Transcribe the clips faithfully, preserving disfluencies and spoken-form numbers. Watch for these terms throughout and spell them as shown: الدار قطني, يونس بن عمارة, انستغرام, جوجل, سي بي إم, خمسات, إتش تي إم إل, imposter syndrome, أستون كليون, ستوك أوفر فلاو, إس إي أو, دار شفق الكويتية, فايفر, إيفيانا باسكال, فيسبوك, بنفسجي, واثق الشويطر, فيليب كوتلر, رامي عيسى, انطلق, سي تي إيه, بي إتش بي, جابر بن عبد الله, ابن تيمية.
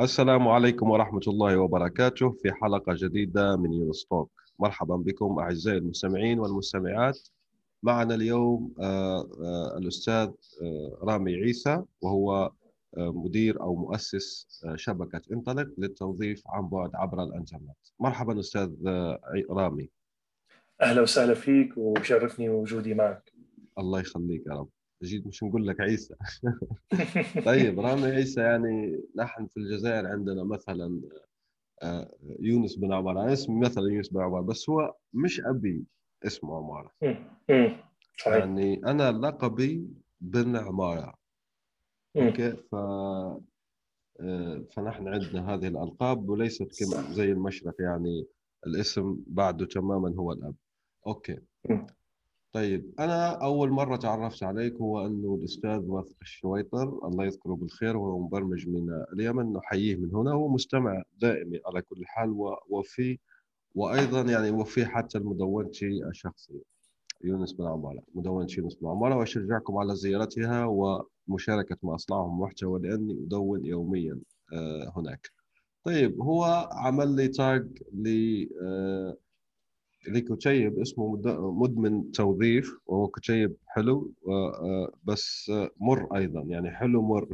السلام عليكم ورحمة الله وبركاته، في حلقة جديدة من يونس توك. مرحبا بكم أعزائي المستمعين والمستمعات. معنا اليوم الأستاذ رامي عيسى، وهو مدير أو مؤسس شبكة انطلق للتنظيف عن بعد عبر الإنترنت. مرحبا أستاذ رامي. أهلا وسهلا فيك، وشرفني وجودي معك. الله يخليك يا رب. جيت مش نقول لك عيسى. طيب رامي عيسى، يعني نحن في الجزائر عندنا مثلا يونس بن عمارة، اسم مثلا يونس بن عمارة، بس هو مش أبي اسمه عمارة. يعني أنا لقبي بن عمارة. أوكي، ف... فنحن عندنا هذه الألقاب، وليست كما زي المشرف، يعني الاسم بعده تماما هو الأب. أوكي. طيب، أنا أول مرة تعرفت عليك هو أنه الأستاذ واثق الشويطر الله يذكره بالخير، وهو مبرمج من اليمن، نحييه من هنا، هو مستمع دائمي على كل حال، وفي وأيضا يعني وفي حتى مدونتي الشخصية يونس بن عمارة، مدونتي يونس بن عمارة، وأشجعكم على زيارتها ومشاركة ما أصنعهم محتوى، لأني أدون يوميا هناك. طيب، هو عمل لي تاج ل لكتيب اسمه مدمن توظيف، وهو كتيب حلو بس مر أيضا، يعني حلو مر.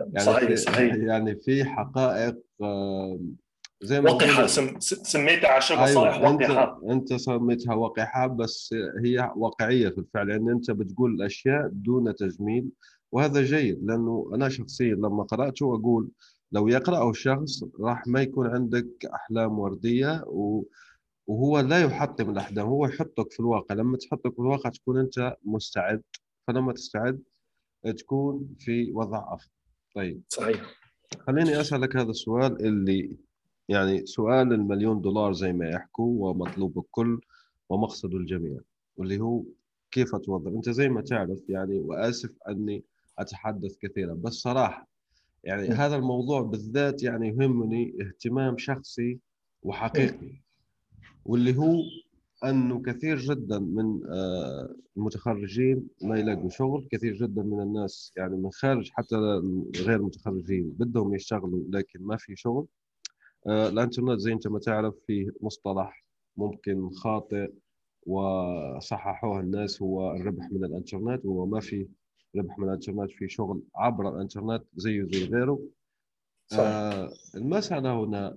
يعني صحيح صحيح، يعني في حقائق زي ما وقحة، سميتها عشان مصالح. أيوة، وقحة، أنت سميتها وقحة بس هي واقعية في الفعل، لأن يعني أنت بتقول الأشياء دون تجميل، وهذا جيد، لأنه أنا شخصيا لما قرأته أقول لو يقرأه الشخص راح ما يكون عندك أحلام وردية، و وهو لا يحطم الأحلام، هو يحطك في الواقع. لما تحطك في الواقع تكون أنت مستعد، فلما تستعد تكون في وضع أفضل. طيب صحيح. خليني أسألك هذا السؤال اللي يعني سؤال المليون دولار زي ما يحكوا، ومطلوب الكل ومقصد الجميع، واللي هو كيف أتوظف. أنت زي ما تعرف يعني، وآسف أني أتحدث كثيرا، بس صراحة يعني هذا الموضوع بالذات يعني يهمني اهتمام شخصي وحقيقي، واللي هو أنه كثير جدا من المتخرجين ما يلاقوا شغل، كثير جدا من الناس يعني من خارج حتى غير المتخرجين بدهم يشتغلوا لكن ما في شغل. الانترنت زي انت ما تعرف فيه مصطلح ممكن خاطئ وصححوه الناس، هو الربح من الانترنت، وهو ما في ربح من الانترنت، في شغل عبر الانترنت زيه زي غيره. آه المسألة هنا،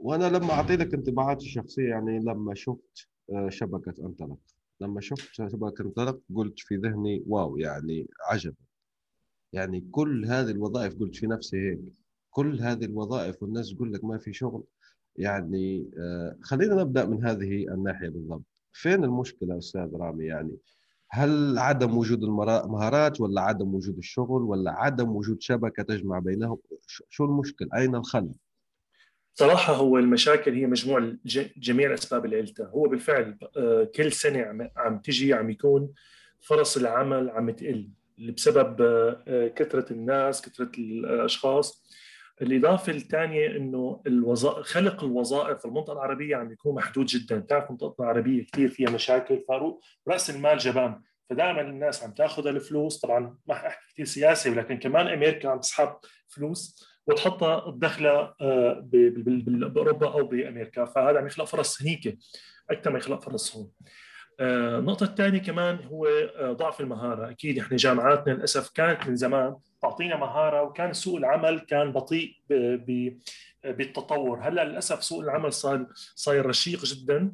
وأنا لما أعطي لك انطباعاتي الشخصية، يعني لما شفت شبكة انطلق، لما شفت شبكة انطلق قلت في ذهني واو، يعني عجب، يعني كل هذه الوظائف، قلت في نفسي هيك كل هذه الوظائف والناس تقول لك ما في شغل. يعني آه خلينا نبدأ من هذه الناحية بالضبط. فين المشكلة أستاذ رامي؟ يعني هل عدم وجود المهارات، ولا عدم وجود الشغل، ولا عدم وجود شبكة تجمع بينهم؟ شو المشكلة؟ أين الخلل؟ صراحة هو المشاكل هي مجموع جميع أسباب اللي قلتها. هو بالفعل كل سنة عم تجي عم يكون فرص العمل عم تقل بسبب كثرة الناس، كثرة الأشخاص. الإضافة الثانية إنه الوظائف، خلق الوظائف في المنطقة العربية عم يكون محدود جدا. تعرف المنطقة العربية كثير فيها مشاكل، فاروق رأس المال جبان، فدائما الناس عم تأخذ الفلوس. طبعا ما أحكي كثير سياسي، ولكن كمان أمريكا عم تسحب فلوس وتحطها الدخلة بأوروبا أو بأمريكا، فهذا عم يخلق فرص هنيك أكثر ما يخلق فرص هون. النقطة الثانية كمان هو ضعف المهارة. أكيد إحنا جامعاتنا للأسف كانت من زمان تعطينا مهارة، وكان سوق العمل كان بطيء بالتطور. هلأ للأسف سوق العمل صار صاير رشيق جدا،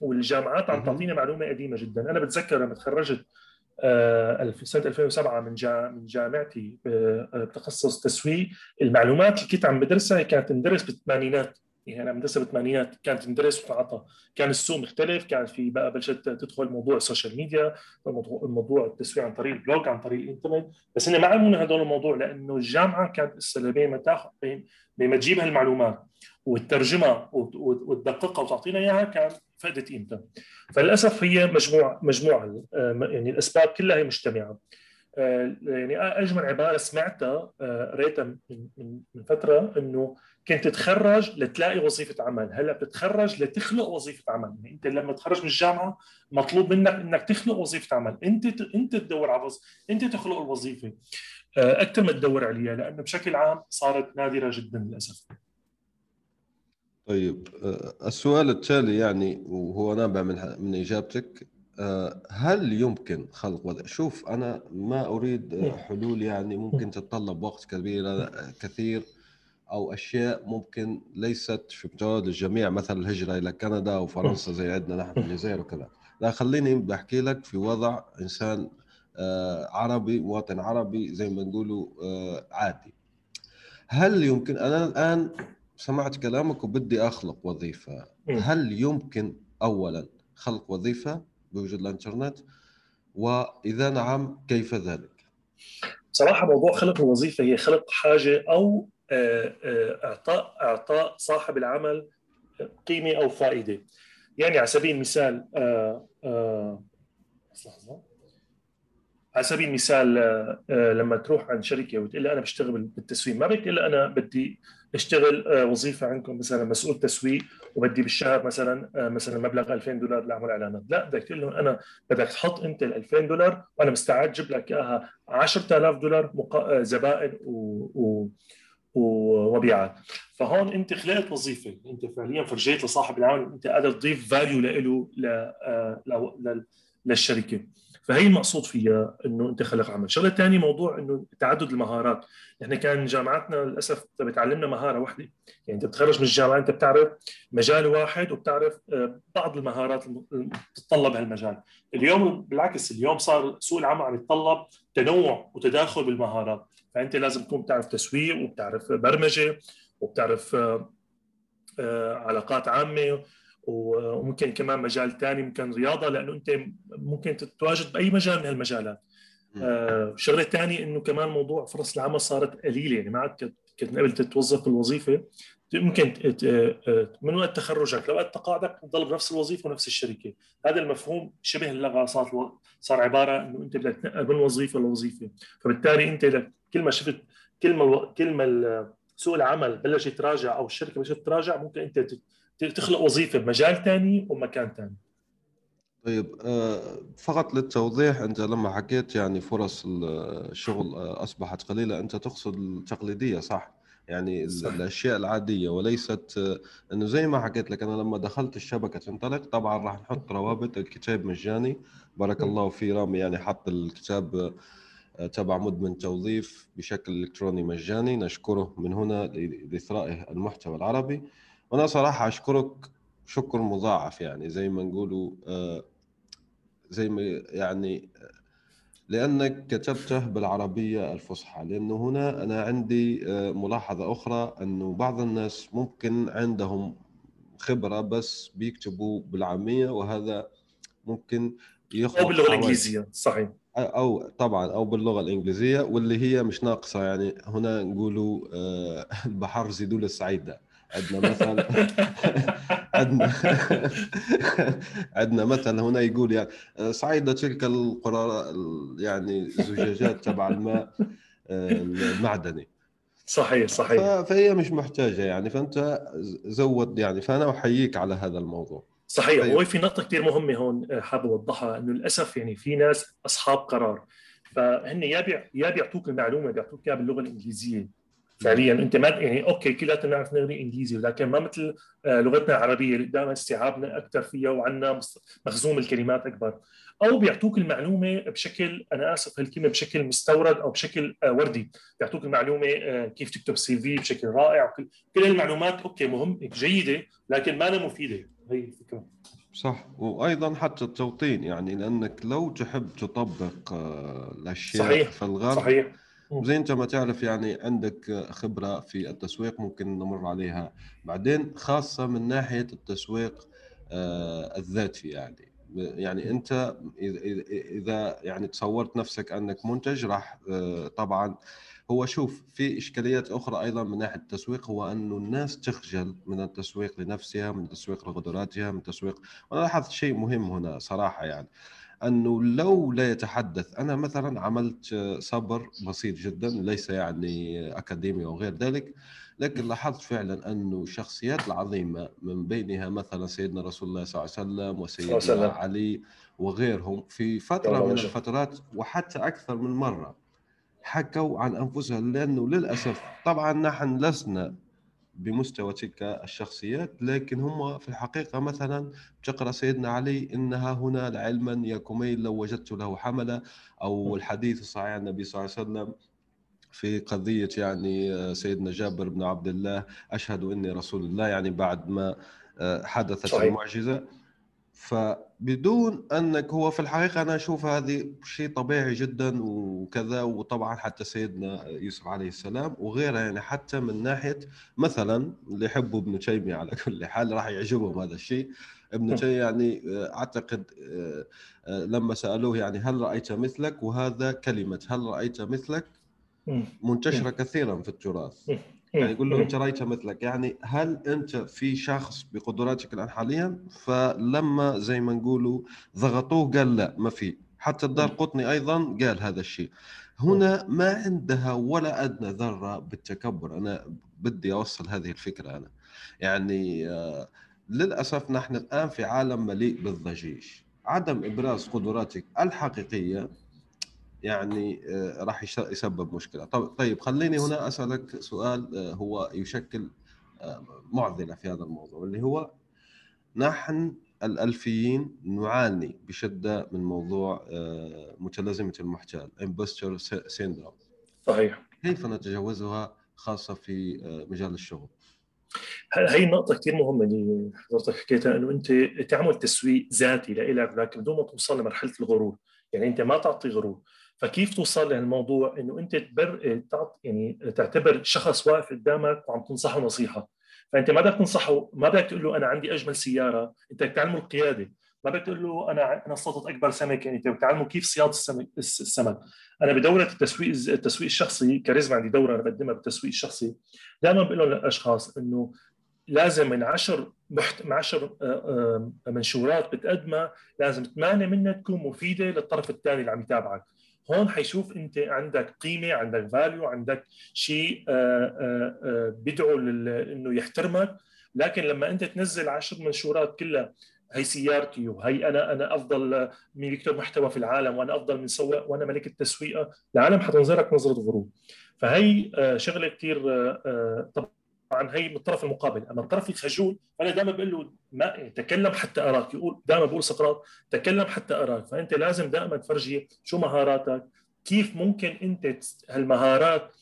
والجامعات عم تعطينا معلومة قديمة جدا. أنا بتذكر لما تخرجت سنة ألفين وسبعة من من جامعتي بتخصص تسويق، المعلومات اللي كنت عم بدرسها كانت تندرس بالثمانينات، يعني انا مدرسه بالثمانينات كانت ندرس وتعطى، كان السوق مختلف، كان في بقى بلشت تدخل موضوع السوشيال ميديا، موضوع التسويق عن طريق البلوج، عن طريق الانترنت، بس انه ما علمونا هذول الموضوع لانه الجامعه كانت لسه بما تاخذ بما تجيب هالمعلومات وتترجمها وتدققها وتعطينا اياها كان فادت قيمتها. فللاسف هي مجموعه مجموعه يعني الاسباب كلها هي مجتمعه. يعني اجمل عباره سمعتها قريتها من من فتره انه كنت تتخرج لتلاقي وظيفه عمل، هلا بتتخرج لتخلق وظيفه عمل. يعني انت لما تتخرج من الجامعه مطلوب منك انك تخلق وظيفه عمل، انت انت تدور على وظيفه، انت تخلق الوظيفه اكثر ما تدور عليها، لانه بشكل عام صارت نادره جدا للاسف. طيب السؤال التالي يعني وهو نابع من من اجابتك، هل يمكن خلق وظيفة؟ شوف أنا ما أريد حلول يعني ممكن تتطلب وقت كبير كثير أو أشياء ممكن ليست في متعود الجميع، مثل الهجرة إلى كندا أو فرنسا زي عندنا نحن في الجزائر وكذا. لا، خليني بحكي لك في وضع إنسان عربي، مواطن عربي زي ما نقوله عادي. هل يمكن، أنا الآن سمعت كلامك وبدي أخلق وظيفة، هل يمكن أولا خلق وظيفة بوجود الانترنت؟ واذا نعم كيف ذلك؟ صراحه موضوع خلق الوظيفه هي خلق حاجه او اعطاء اعطاء صاحب العمل قيمه او فائده. يعني على سبيل المثال لحظه على سبيل المثال لما تروح عند شركه وتقول لها انا بشتغل بالتسويق، ما بتقول لها انا بدي اشتغل وظيفه عندكم مثلا مسؤول تسويق وبدي بالشهر مثلا مثلا مبلغ ألفين دولار لاعمل اعلانات، لا، بدك تقول لهم انا بدك تحط انت الألفين دولار وانا مستعد اجيب لك اياها عشرة آلاف دولار مقا... زبائن و... و... ومبيعات. فهون انت خلقت وظيفه، انت فعليا فرجيت لصاحب العمل انت قادر تضيف فاليو له ل... ل... للشركه، فهي المقصود فيها انه انت خلق عمل. شغله ثانيه موضوع انه تعدد المهارات، احنا كان جامعاتنا للاسف بتعلمنا مهاره واحده، يعني انت بتخرج من الجامعه انت بتعرف مجال واحد وبتعرف بعض المهارات اللي بتتطلب هالمجال. اليوم بالعكس، اليوم صار سوق العمل عم يتطلب تنوع وتداخل بالمهارات، فانت لازم تكون بتعرف تسويق وبتعرف برمجه وبتعرف علاقات عامه، وممكن كمان مجال ثاني ممكن رياضه، لانه انت ممكن تتواجد باي مجال من هالمجالات. آه شغله ثانيه انه كمان موضوع فرص العمل صارت قليله، يعني ما عاد كنت قبل تتوظف بالوظيفه ممكن من وقت تخرجك لوقت تقاعدك تضل بنفس الوظيفه ونفس الشركه. هذا المفهوم شبه اللغه، صار صار عباره انه انت بدك تنقل من وظيفه لوظيفه، فبالتالي انت كل ما شفت كل ما كل ما سوق العمل بلش يتراجع او الشركه بلشت تتراجع ممكن انت تت تخلق وظيفة بمجال ثاني ومكان ثاني. طيب فقط للتوضيح، أنت لما حكيت يعني فرص الشغل أصبحت قليلة، أنت تقصد التقليدية صح؟ يعني صح. الأشياء العادية، وليست أنه زي ما حكيت لك أنا لما دخلت الشبكة انطلق، طبعا راح نحط روابط، الكتاب مجاني بارك م. الله في رامي، يعني حط الكتاب تبع مدمن توظيف بشكل إلكتروني مجاني، نشكره من هنا لإثرائه المحتوى العربي. وانا صراحه اشكرك شكر مضاعف، يعني زي ما نقولوا زي ما يعني لانك كتبته بالعربيه الفصحى، لانه هنا انا عندي ملاحظه اخرى انه بعض الناس ممكن عندهم خبره بس بيكتبوا بالعاميه، وهذا ممكن يخلق او باللغه الانجليزيه صحيح، او طبعا او باللغه الانجليزيه واللي هي مش ناقصه، يعني هنا نقولوا البحر زيدول السعيده. عندنا مثل عندنا عندنا مثل هنا يقول يعني صعيدة تلك القرارة، يعني زجاجات تبع الماء المعدني صحيح صحيح، فهي مش محتاجة يعني، فأنت زود يعني، فأنا أحييك على هذا الموضوع صحيح. هو في نقطة كتير مهمة هون حابب أوضحها، إنه للأسف يعني في ناس أصحاب قرار فهن يا يا بيعطوك المعلومة بيعطوك إياها باللغة الإنجليزية فعليا، انت ما يعني اوكي كلياتنا بنعرف نغني انجليزي، لكن ما مثل لغتنا العربيه اللي دائما استيعابنا اكثر فيها وعندنا مخزون الكلمات اكبر، او بيعطوك المعلومه بشكل، انا اسف هالكلمه، بشكل مستورد او بشكل وردي، بيعطوك المعلومه كيف تكتب سي في بشكل رائع، كل المعلومات اوكي مهم جيده لكن ما أنا مفيده. هي الفكره صح، وايضا حتى التوطين، يعني لانك لو تحب تطبق الاشياء صحيح. في الغرب صحيح وزي انت ما تعرف يعني عندك خبرة في التسويق ممكن نمر عليها بعدين، خاصة من ناحية التسويق آه الذاتي. يعني يعني انت اذا يعني تصورت نفسك انك منتج راح آه طبعا هو شوف في إشكاليات أخرى أيضاً من ناحية التسويق، هو أنه الناس تخجل من التسويق لنفسها، من تسويق لقدراتها، من تسويق. وأنا لاحظت شيء مهم هنا صراحة، يعني أنه لو لا يتحدث. أنا مثلاً عملت صبر بسيط جداً ليس يعني أكاديمي أو غير ذلك، لكن لاحظت فعلاً أنه الشخصيات العظيمة من بينها مثلاً سيدنا رسول الله صلى الله عليه وسلم وسيدنا علي وغيرهم في فترة من الفترات وحتى أكثر من مرة حكوا عن أنفسهم، لأنه للأسف طبعاً نحن لسنا بمستوى تلك الشخصيات، لكن هم في الحقيقة مثلاً تقرأ سيدنا علي إنها هنا لعلماً يا كميل لو وجدت له حملة، أو الحديث الصحيح عن النبي صلى الله عليه وسلم في قضية يعني سيدنا جابر بن عبد الله أشهد إني رسول الله، يعني بعد ما حدثت صحيح. المعجزة. فبدون أنك هو في الحقيقة أنا أشوف هذه شيء طبيعي جدا وكذا. وطبعا حتى سيدنا يوسف عليه السلام وغيره، يعني حتى من ناحية مثلا اللي يحبوا ابن تيمية على كل حال راح يعجبهم هذا الشيء. ابن تيمية يعني أعتقد لما سألوه يعني هل رأيت مثلك، وهذا كلمة هل رأيت مثلك منتشرة كثيرا في التراث، يعني يقول له أنت رأيت مثلك، يعني هل أنت في شخص بقدراتك الآن حاليا؟ فلما زي ما نقولوا ضغطوه قال لا ما في. حتى الدار قطني أيضا قال هذا الشيء. هنا ما عندها ولا أدنى ذرة بالتكبر. أنا بدي أوصل هذه الفكرة. أنا يعني للأسف نحن الآن في عالم مليء بالضجيج. عدم إبراز قدراتك الحقيقية يعني راح يسبب مشكلة. طيب خليني هنا أسألك سؤال هو يشكل معضلة في هذا الموضوع، اللي هو نحن الألفيين نعاني بشدة من موضوع متلازمة المحتال imposter syndrome. صحيح. كيف نتجاوزها خاصة في مجال الشغل؟ هاي النقطة كتير مهمة اللي حضرتك حكيتها، إنه أنت تعمل تسويق ذاتي لإلك، لكن بدون ما توصل لمرحلة الغرور. يعني أنت ما تعطي غرور. فكيف توصل لهالموضوع انه انت تبر يعني تعتبر شخص واقف قدامك وعم تنصحه نصيحه، فانت ما بدك تنصحه، ما بدك تقول له انا عندي اجمل سياره، انت بدك تعلمه القياده، ما بدك تقول له انا انا اصطدت اكبر سمك، يعني انت بدك تعلمه كيف صياده السمك. السمك انا بدوره التسويق التسويق الشخصي كاريزما، عندي دوره انا بقدمها بالتسويق الشخصي، دائما بقول لهم للاشخاص انه لازم من عشر محت... من عشر منشورات بتقدمها لازم ثمانيه منها تكون مفيده للطرف الثاني اللي عم يتابعك. هون حيشوف انت عندك قيمه، عندك فاليو، عندك شيء بدعو انه يحترمك. لكن لما انت تنزل عشر منشورات كلها هي سيارتي، وهي انا انا افضل من يكتب محتوى في العالم، وانا افضل من سواق، وانا ملك التسويق، العالم حتنظرك نظره غرور. فهي شغله كثير طبعا هي من الطرف المقابل. اما الطرف الخجول انا دائما بقول له ما تكلم حتى اراك، يقول دائما بقول سقراط تكلم حتى اراك. فانت لازم دائما تفرجي شو مهاراتك، كيف ممكن انت هالمهارات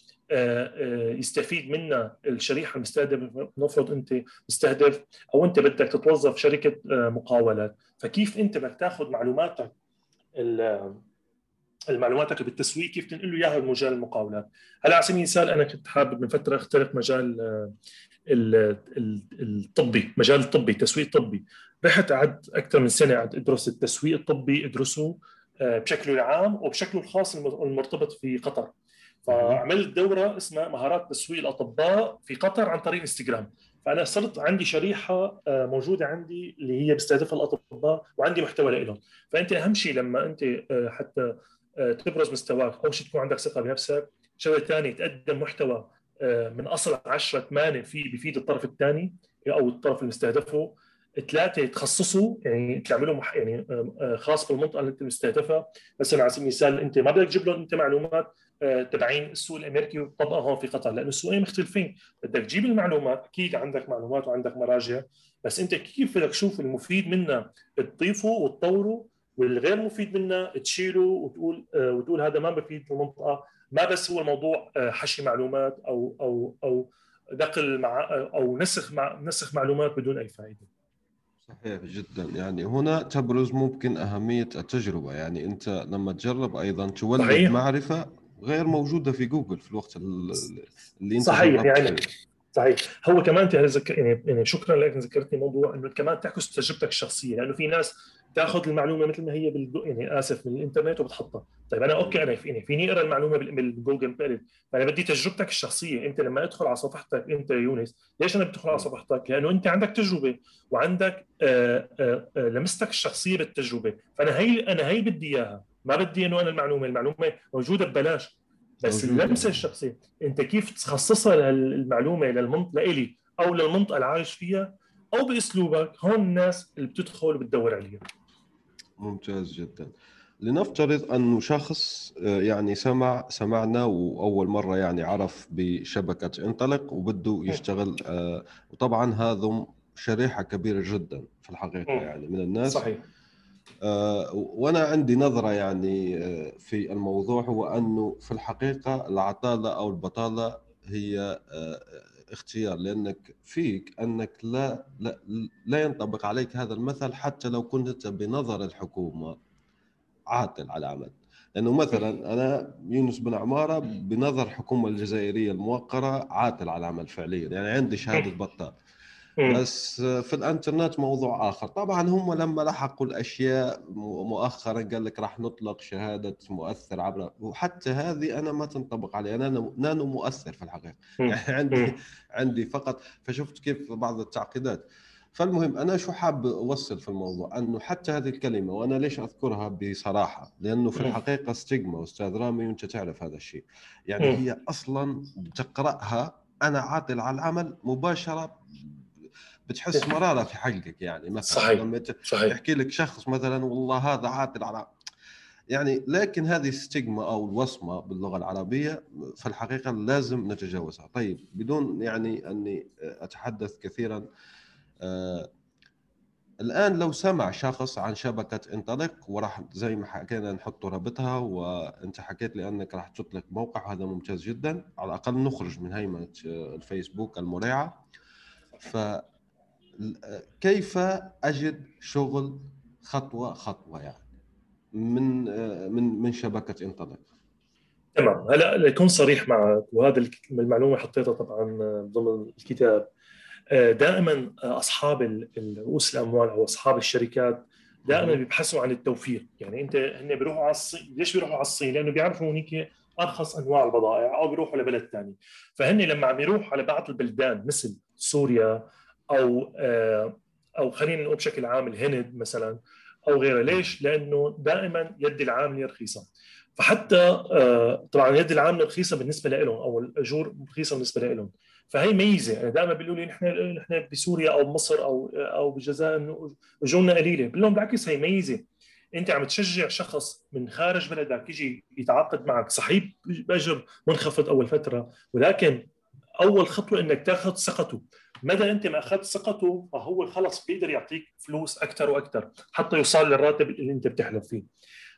يستفيد منها الشريحه المستهدفه. نفرض انت مستهدف او انت بدك تتوظف شركه مقاولات، فكيف انت بدك تاخذ معلوماتك المعلوماتك بالتسويق كيف تنقل له اياها بمجال المقاولات. هلا على سبيل المثال انا كنت حابب من فتره اخترق مجال الطبي، مجال الطبي، تسويق طبي. رحت قعدت اكثر من سنه قعدت ادرس التسويق الطبي، ادرسه بشكله العام وبشكله الخاص المرتبط في قطر. فعملت دوره اسمها مهارات تسويق الاطباء في قطر عن طريق انستغرام. فانا صرت عندي شريحه موجوده عندي اللي هي بستهدفها الاطباء وعندي محتوى لهم. فانت اهم شيء لما انت حتى تبرز مستواك، أول شيء تكون عندك ثقة بنفسك. شغلة ثانية تقدم محتوى من أصل عشرة ثمانية فيه بيفيد الطرف الثاني أو الطرف المستهدفه. ثلاثة تخصصوا، يعني تعملوا مح... يعني خاص بالمنطقة اللي أنت مستهدفها. مثلا على سبيل المثال أنت ما بدك تجيب لهم أنت معلومات تبعين السوق الأمريكي وتطبقها هون في قطر، لأنه السوقين مختلفين. بدك تجيب المعلومات، أكيد عندك معلومات وعندك مراجع، بس أنت كيف بدك تشوف المفيد منها تضيفه وتطوره، والغير مفيد منه تشيله وتقول وتقول هذا ما مفيد في المنطقه. ما بس هو الموضوع حشي معلومات او او او نقل مع او نسخ مع نسخ معلومات بدون اي فائده. صحيح جدا. يعني هنا تبرز ممكن اهميه التجربه، يعني انت لما تجرب ايضا تولد معرفه غير موجوده في جوجل في الوقت اللي انت صحيح يعني صحيح. هو كمان تذك... يعني... يعني شكرا لك ذكرتني موضوع انه كمان تعكس تجربتك الشخصيه، لانه في ناس تاخذ المعلومه مثل ما هي بال... يعني اسف من الانترنت وبتحطها. طيب انا اوكي انا يعني فيني اقرا المعلومه بالجوجل بقلب، فانا بدي تجربتك الشخصيه. انت لما ادخل على صفحتك انت يونس، ليش انا بدخل على صفحتك؟ لانه انت عندك تجربه وعندك آآ آآ لمستك الشخصيه بالتجربه، فانا هي انا هي بدي اياها، ما بدي انه انا المعلومه المعلومه موجوده ببلاش، بس اللمسه الشخصيه انت كيف تخصصها للمعلومه للمنطقه الي او للمنطقه اللي عايش فيها او باسلوبك، هون الناس اللي بتدخل بتدور عليها. ممتاز جدا. لنفترض انه شخص يعني سمع سمعنا واول مره يعني عرف بشبكه انطلق وبده يشتغل، وطبعا هذم شريحه كبيره جدا في الحقيقه يعني من الناس. صحيح. وأنا عندي نظرة يعني في الموضوع، هو أنه في الحقيقة العطالة أو البطالة هي اختيار، لأنك فيك أنك لا, لا, لا ينطبق عليك هذا المثل حتى لو كنت بنظر الحكومة عاطل على العمل. لأنه مثلا أنا يونس بن عمارة بنظر الحكومة الجزائرية الموقرة عاطل على العمل فعليا، يعني عندي شهادة بطال. بس في الانترنت موضوع اخر. طبعا هم لما لحقوا الاشياء مؤخرا قال لك راح نطلق شهاده مؤثر عبر، وحتى هذه انا ما تنطبق علي، انا نانو مؤثر في الحقيقه يعني عندي عندي فقط. فشفت كيف بعض التعقيدات. فالمهم انا شو حاب اوصل في الموضوع، انه حتى هذه الكلمه وانا ليش اذكرها بصراحه، لانه في الحقيقه ستيغما استاذ رامي، وانت تعرف هذا الشيء، يعني هي اصلا بتقراها انا عاطل على العمل مباشره بتحس مرارة في حقك. يعني مثلا صحيح. لما يحكي لك شخص مثلا والله هذا عاطل على يعني، لكن هذه الستيغما أو الوصمة باللغة العربية في الحقيقة لازم نتجاوزها. طيب بدون يعني أني أتحدث كثيرا، آه الآن لو سمع شخص عن شبكة انطلق وراح زي ما حكينا نحط رابطها، وانت حكيت لأنك راح تطلق موقع وهذا ممتاز جدا، على الأقل نخرج من هيمنة الفيسبوك المريعة. ف كيف أجد شغل خطوة خطوة يعني من من من شبكة انطلق؟ تمام. هلا لكون صريح معك، وهذا المعلومة حطيتها طبعا ضمن الكتاب، دائما أصحاب رؤوس الأموال أو أصحاب الشركات دائما بيبحثوا عن التوفير. يعني أنت هن بيروحوا على الصين، ليش بيروحوا على الصين؟ لأنه بيعرفوا هنيك أرخص أنواع البضائع، أو بيروحوا لبلد ثاني. فهن لما عم يروحوا على بعض البلدان مثل سوريا أو أو خلينا نقول بشكل عام الهند مثلا أو غيره، ليش؟ لأنه دائما يد العاملة رخيصة. فحتى طبعا يد العاملة رخيصة بالنسبة لهم، أو الأجور رخيصة بالنسبة لهم، فهي ميزة. أنا دائما بيقولوا لي نحن نحن بسوريا أو مصر أو أو بالجزائر أجورنا قليلة، بقول لهم بالعكس هي ميزة. أنت عم تشجع شخص من خارج بلدك يجي يتعاقد معك، صحيح بأجر منخفض أول فترة، ولكن أول خطوة إنك تاخذ ثقته. مدى أنت ما أخذت ثقته فهو خلص بيقدر يعطيك فلوس أكثر وأكثر حتى يوصل للراتب اللي أنت بتحلم فيه.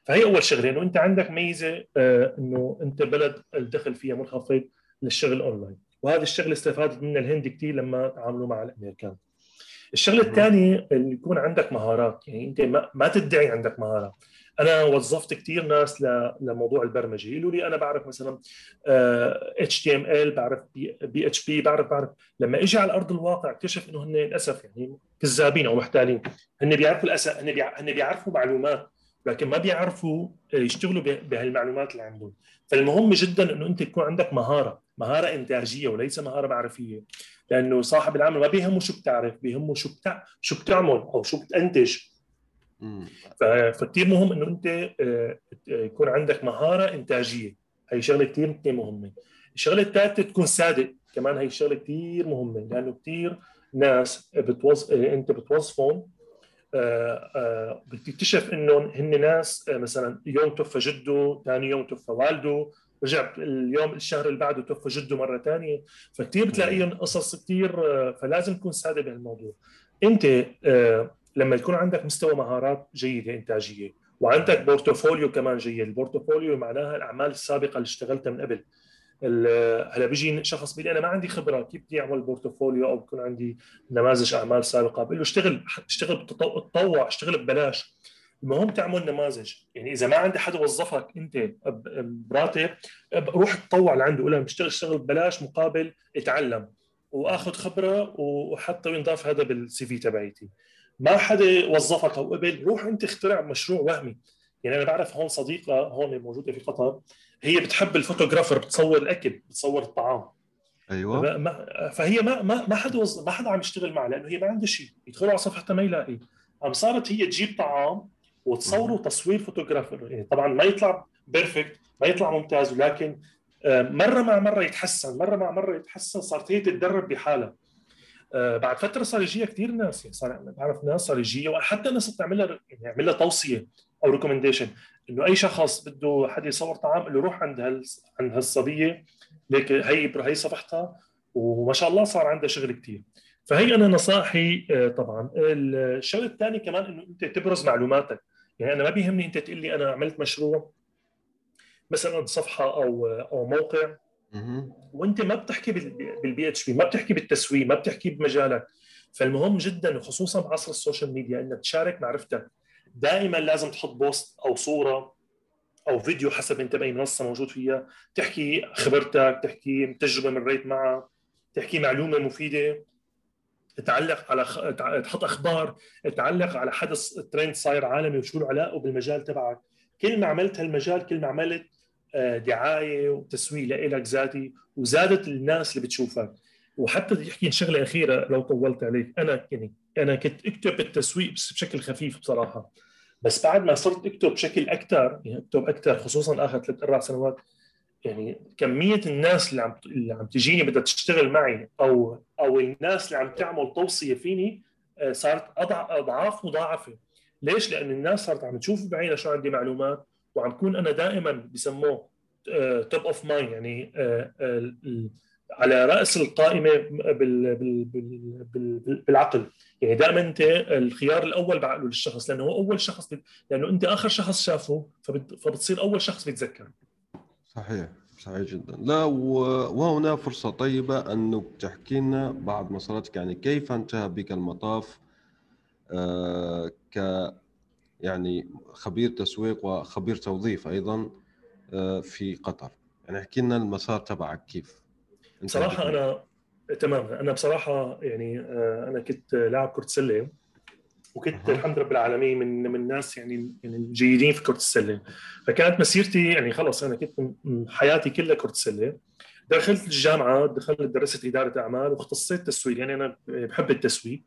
فهي أول شغلة، إنه أنت عندك ميزة آه إنه أنت بلد الدخل فيها منخفض للشغل أونلاين، وهذا الشغل استفادت منه الهند كتير لما تعاملوا مع الأمريكان. الشغلة الثانية اللي يكون عندك مهارات، يعني أنت ما, ما تدعي عندك مهارات. أنا وظفت كتير ناس ل... لموضوع البرمجة، يقولوا لي أنا بعرف مثلا إتش تي إم إل، بعرف بي إتش بي، بعرف بعرف لما إجي على الأرض الواقع اكتشف إنه هن للأسف يعني كذابين أو محتالين. هن بيعرفوا الأس... هن, بيع... هن بيعرفوا معلومات، لكن ما بيعرفوا يشتغلوا ب... بهالمعلومات اللي عندهم. فالمهم جدا إنه أنت يكون عندك مهارة، مهارة إنتاجية وليس مهارة معرفية، لأنه صاحب العمل ما بيهمه شو بتعرف، بيهمه شو بتع... شو بتعمل أو شو بتنتج. فكتير مهم انه انت يكون عندك مهاره انتاجيه، هي شغله كتير كتير مهمه. الشغله الثالثه تكون صادق، كمان هي شغله كتير مهمه، لانه كتير ناس بتوظف انت بتوظفهم بتكتشف انهم هن ناس مثلا يوم توفى جده، ثاني يوم توفى والده، رجع اليوم الشهر اللي بعده توفى جده مره ثانيه، فكتير بتلاقيهم قصص كتير. فلازم تكون صادق بهالموضوع. انت لما يكون عندك مستوى مهارات جيدة إنتاجية وعندك بورتفوليو كمان جيد، البورتفوليو معناها الأعمال السابقة اللي اشتغلتها من قبل. هلا بيجي شخص بيقول أنا ما عندي خبرة، كيف بدي أعمل بورتفوليو أو يكون عندي نماذج أعمال سابقة؟ بقول له اشتغل اشتغل تطوع، اشتغل ببلاش. المهم تعمل نماذج، يعني اذا ما عندك حدا وظفك انت براتب روح تطوع لعنده، قول له بشتغل شغل ببلاش مقابل اتعلم واخذ خبره وحتى ينضاف هذا بالسي في تبعيتي. ما حدا وظفك او قبل، روح انت اخترع مشروع وهمي. يعني انا بعرف هون صديقه هون موجوده في قطر، هي بتحب الفوتوغرافر، بتصور الاكل، بتصور الطعام. ايوه ما فهي ما ما ما حدا ما حدا عم يشتغل معها لانه هي ما عندها شيء، يدخلوا على صفحتها ما يلاقي. عم صارت هي تجيب طعام وتصوره تصوير فوتوغرافر، يعني طبعا ما يطلع بيرفكت، ما يطلع ممتاز، ولكن مره مع مره يتحسن، مره مع مره يتحسن. صارت هي تتدرب بحالها. بعد فتره صار يجيها كثير ناس، يعني صار بعرف ناس صار يجيها، وحتى الناس بتعمل لها يعني اعمل لها توصيه او ريكومنديشن انه اي شخص بده حد يصور طعام اللي روح عند هال عند هالصبيه ليك هي هي صفحتها، وما شاء الله صار عندها شغل كثير. فهي انا نصائحي طبعا. الشغله الثاني كمان انه انت تبرز معلوماتك، يعني انا ما بيهمني انت تقول لي انا عملت مشروع مثلا صفحه او او موقع وانت ما بتحكي بالبي اتش بي، ما بتحكي بالتسويق، ما بتحكي بمجالك. فالمهم جدا خصوصا بعصر السوشيال ميديا انك تشارك معرفتك. دائما لازم تحط بوست او صوره او فيديو حسب انت باي منصه موجود فيها، تحكي خبرتك، تحكي تجربه مريت معها، تحكي معلومه مفيده، تعلق على خ... تحط اخبار، تعلق على حدث ترند صاير عالمي وشو له علاقه بالمجال تبعك. كل ما عملت هالمجال كل ما عملت دعايه وتسويق لإلك ذاتي، وزادت الناس اللي بتشوفك. وحتى بدي احكي شغله اخيره لو طولت عليك، انا يعني انا كنت اكتب التسويق بس بشكل خفيف بصراحه، بس بعد ما صرت اكتب بشكل اكثر، يعني اكتب اكثر خصوصا اخر ثلاث اربع سنوات، يعني كميه الناس اللي عم اللي عم تجيني بدها تشتغل معي او او الناس اللي عم تعمل توصيه فيني صارت اضعاف مضاعفه. ليش؟ لان الناس صارت عم تشوف بعينها شو عندي معلومات، وعم كون انا دائما بسموه توب اوف مايند، يعني على راس القائمه بال بال بال بالعقل. يعني دائما انت الخيار الاول بعقله للشخص، لانه هو اول شخص، لانه انت اخر شخص شافه، فبتصير اول شخص بيتذكر. صحيح صحيح جدا. لا وهنا فرصه طيبه انك تحكي لنا بعد مسيرتك، يعني كيف انتهى بك المطاف آه ك يعني خبير تسويق وخبير توظيف ايضا آه في قطر. يعني احكي لنا المسار تبعك كيف. بصراحه انا تماما انا بصراحه يعني آه انا كنت لاعب كره سله، وكنت الحمد لله رب العالمين من من الناس يعني الجيدين في كرة السلة. فكانت مسيرتي يعني خلص انا كنت حياتي كلها كرة سلة. دخلت الجامعة، دخلت درست إدارة أعمال واختصيت تسويق، يعني انا بحب التسويق.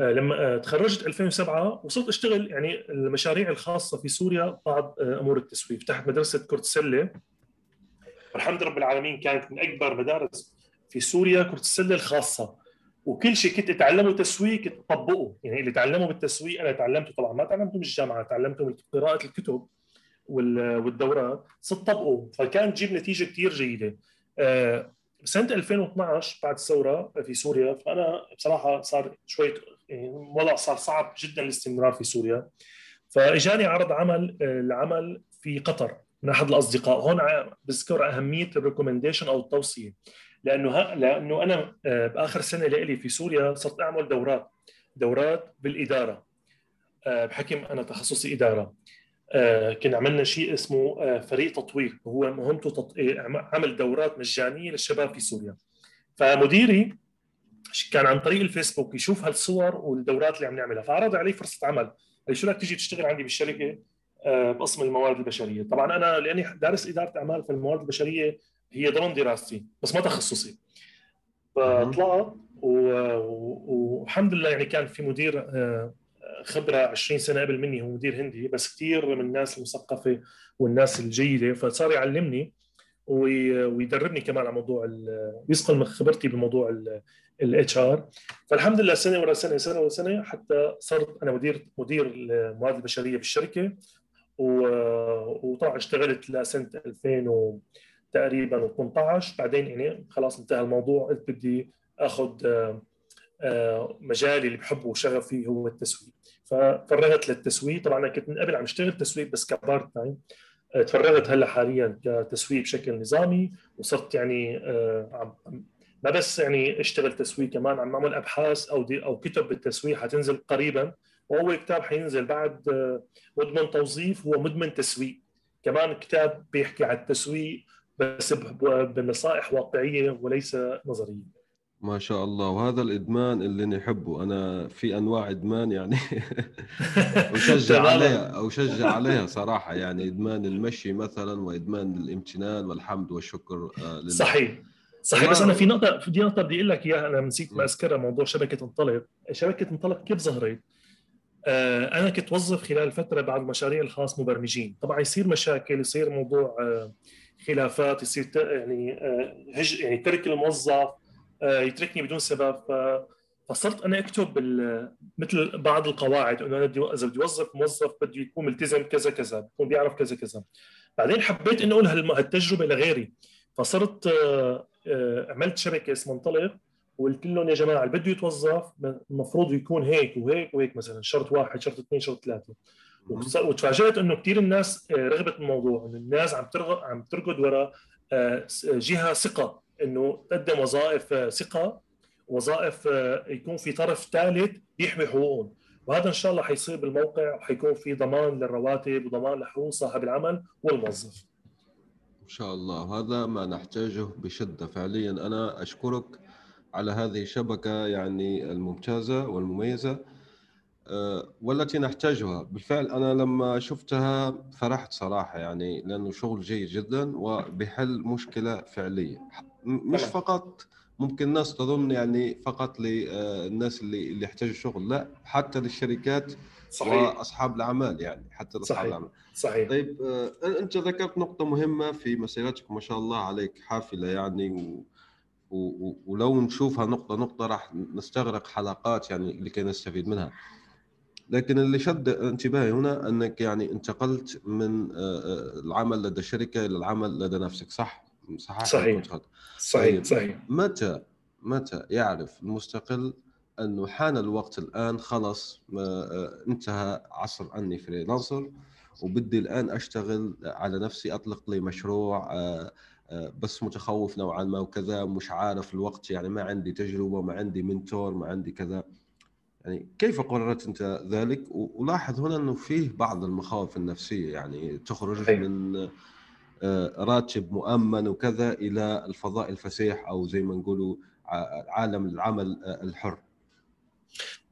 آه لما تخرجت ألفين وسبعة وصرت اشتغل يعني المشاريع الخاصة في سوريا، بعض آه امور التسويق. فتحت مدرسة كرة السلة والحمد لله رب العالمين، كانت من اكبر مدارس في سوريا كرة السلة الخاصة، وكل شيء كنت اتعلمه تسويق كنت اطبقه. يعني اللي تعلمه بالتسويق انا تعلمته، طبعا ما تعلمته من الجامعه، تعلمته من قراءه الكتب والدورات، صرت اطبقه. فكان تجيب نتيجه كثير جيده. سنه ألفين واثنعش بعد الثوره في سوريا، فانا بصراحه صار شويه يعني وضع صار صعب جدا الاستمرار في سوريا، فاجاني عرض عمل العمل في قطر من احد الاصدقاء. هون بذكر اهميه الريكومنديشن او التوصيه، لانه لانه انا باخر سنه لي في سوريا صرت اعمل دورات دورات بالاداره، بحكم انا تخصصي اداره. كنا عملنا شيء اسمه فريق تطوير، وهو مهمته تط... عمل دورات مجانيه للشباب في سوريا. فمديري كان عن طريق الفيسبوك يشوف هالصور والدورات اللي عم نعملها، فعرض علي فرصه عمل، قال شو رايك تيجي تشتغل عندي بالشركه بقسم الموارد البشريه. طبعا انا لاني دارس اداره اعمال، فالموارد البشريه هي ضمن دراستي بس ما تخصصي. فطلعت والحمد و... لله يعني كان في مدير خبره عشرين سنة قبل مني، هو مدير هندي، بس كثير من الناس المثقفه والناس الجيده، فصار يعلمني وي... ويدربني كمان على موضوع ال... يسقل من خبرتي بموضوع الاتش ار. فالحمد لله سنه ورا سنه سنه ورا سنه حتى صرت انا مدير مدير الموارد البشريه بالشركه. و... وطبعا اشتغلت لسنه ألفين و... تقريبا ثمانية عشر. بعدين يعني خلاص انتهى الموضوع، قلت بدي اخذ مجالي اللي بحبه وشغفي هو التسويق، فتفرغت للتسويق. طبعا انا كنت من قبل عم اشتغل تسويق بس كبارت تايم، تفرغت هلا حاليا كتسويق بشكل نظامي، وصرت يعني ما بس يعني اشتغل تسويق، كمان عم اعمل ابحاث او او كتب بالتسويق حتنزل قريبا، واول كتاب حينزل بعد مدمن توظيف هو مدمن تسويق، كمان كتاب بيحكي عن التسويق بس بنصائح واقعيه وليس نظريه. ما شاء الله، وهذا الادمان اللي نحبه. انا في انواع ادمان يعني اشجع عليها او اشجع عليها صراحه، يعني ادمان المشي مثلا وادمان الامتنان والحمد والشكر لله. صحيح صحيح. بس انا في نقطه في نقطه بدي اقول لك اياها، انا نسيت ما اذكرها، موضوع شبكه انطلق. شبكه انطلق كيف ظهرت؟ آه انا كنت وظف خلال فتره بعض مشاريع الخاص مبرمجين، طبعا يصير مشاكل، يصير موضوع آه خلافات، يصير يعني آه هج يعني ترك الموظف آه يتركني بدون سبب. فصرت انا اكتب مثل بعض القواعد انه انا بدي اذا بدي اوظف موظف بده يكون ملتزم كذا كذا، بده بيعرف كذا كذا. بعدين حبيت انه اقول هالتجربه لغيري، فصرت آه آه عملت شبكه اسمها انطلق، وقلت لهم يا جماعه اللي بده يتوظف المفروض يكون هيك وهيك وهيك، مثلا شرط واحد، شرط اثنين، شرط ثلاثه. وتفاجأت انه كثير الناس رغبت بالموضوع، انه الناس عم ترغب عم ترقد وراء جهه ثقه، انه تقدم وظائف ثقه، وظائف يكون في طرف ثالث بيحمي حقوقهم. وهذا ان شاء الله حيصير بالموقع، وحيكون في ضمان للرواتب وضمان لحقوق صاحب العمل والموظف ان شاء الله. هذا ما نحتاجه بشده فعليا. انا اشكرك على هذه الشبكة يعني الممتازة والمميزة والتي نحتاجها بالفعل. أنا لما شفتها فرحت صراحة، يعني لأنه شغل جيد جدا وبحل مشكلة فعلية، مش فقط ممكن الناس تظن يعني فقط للناس اللي اللي يحتاجوا شغل، لا حتى للشركات. صحيح. وأصحاب الأعمال يعني حتى لأصحاب صحيح. الأعمال. صحيح. طيب أنت ذكرت نقطة مهمة في مسيرتك، ما شاء الله عليك حافلة يعني، و ولو نشوفها نقطة نقطة راح نستغرق حلقات يعني لكي نستفيد منها. لكن اللي شد انتباهي هنا أنك يعني انتقلت من العمل لدى الشركة إلى العمل لدى نفسك، صح؟ صحيح صحيح صحيح, صحيح. متى متى يعرف المستقل أنه حان الوقت الآن، خلص انتهى عصر أني فريلانسر وبدي الآن أشتغل على نفسي، أطلق لي مشروع بس متخوف نوعا ما وكذا، مش عارف الوقت، يعني ما عندي تجربة، ما عندي منتور، ما عندي كذا، يعني كيف قررت أنت ذلك؟ ولاحظ هنا أنه فيه بعض المخاوف النفسية، يعني تخرج أيوة. من راتب مؤمن وكذا إلى الفضاء الفسيح أو زي ما نقولوا عالم العمل الحر.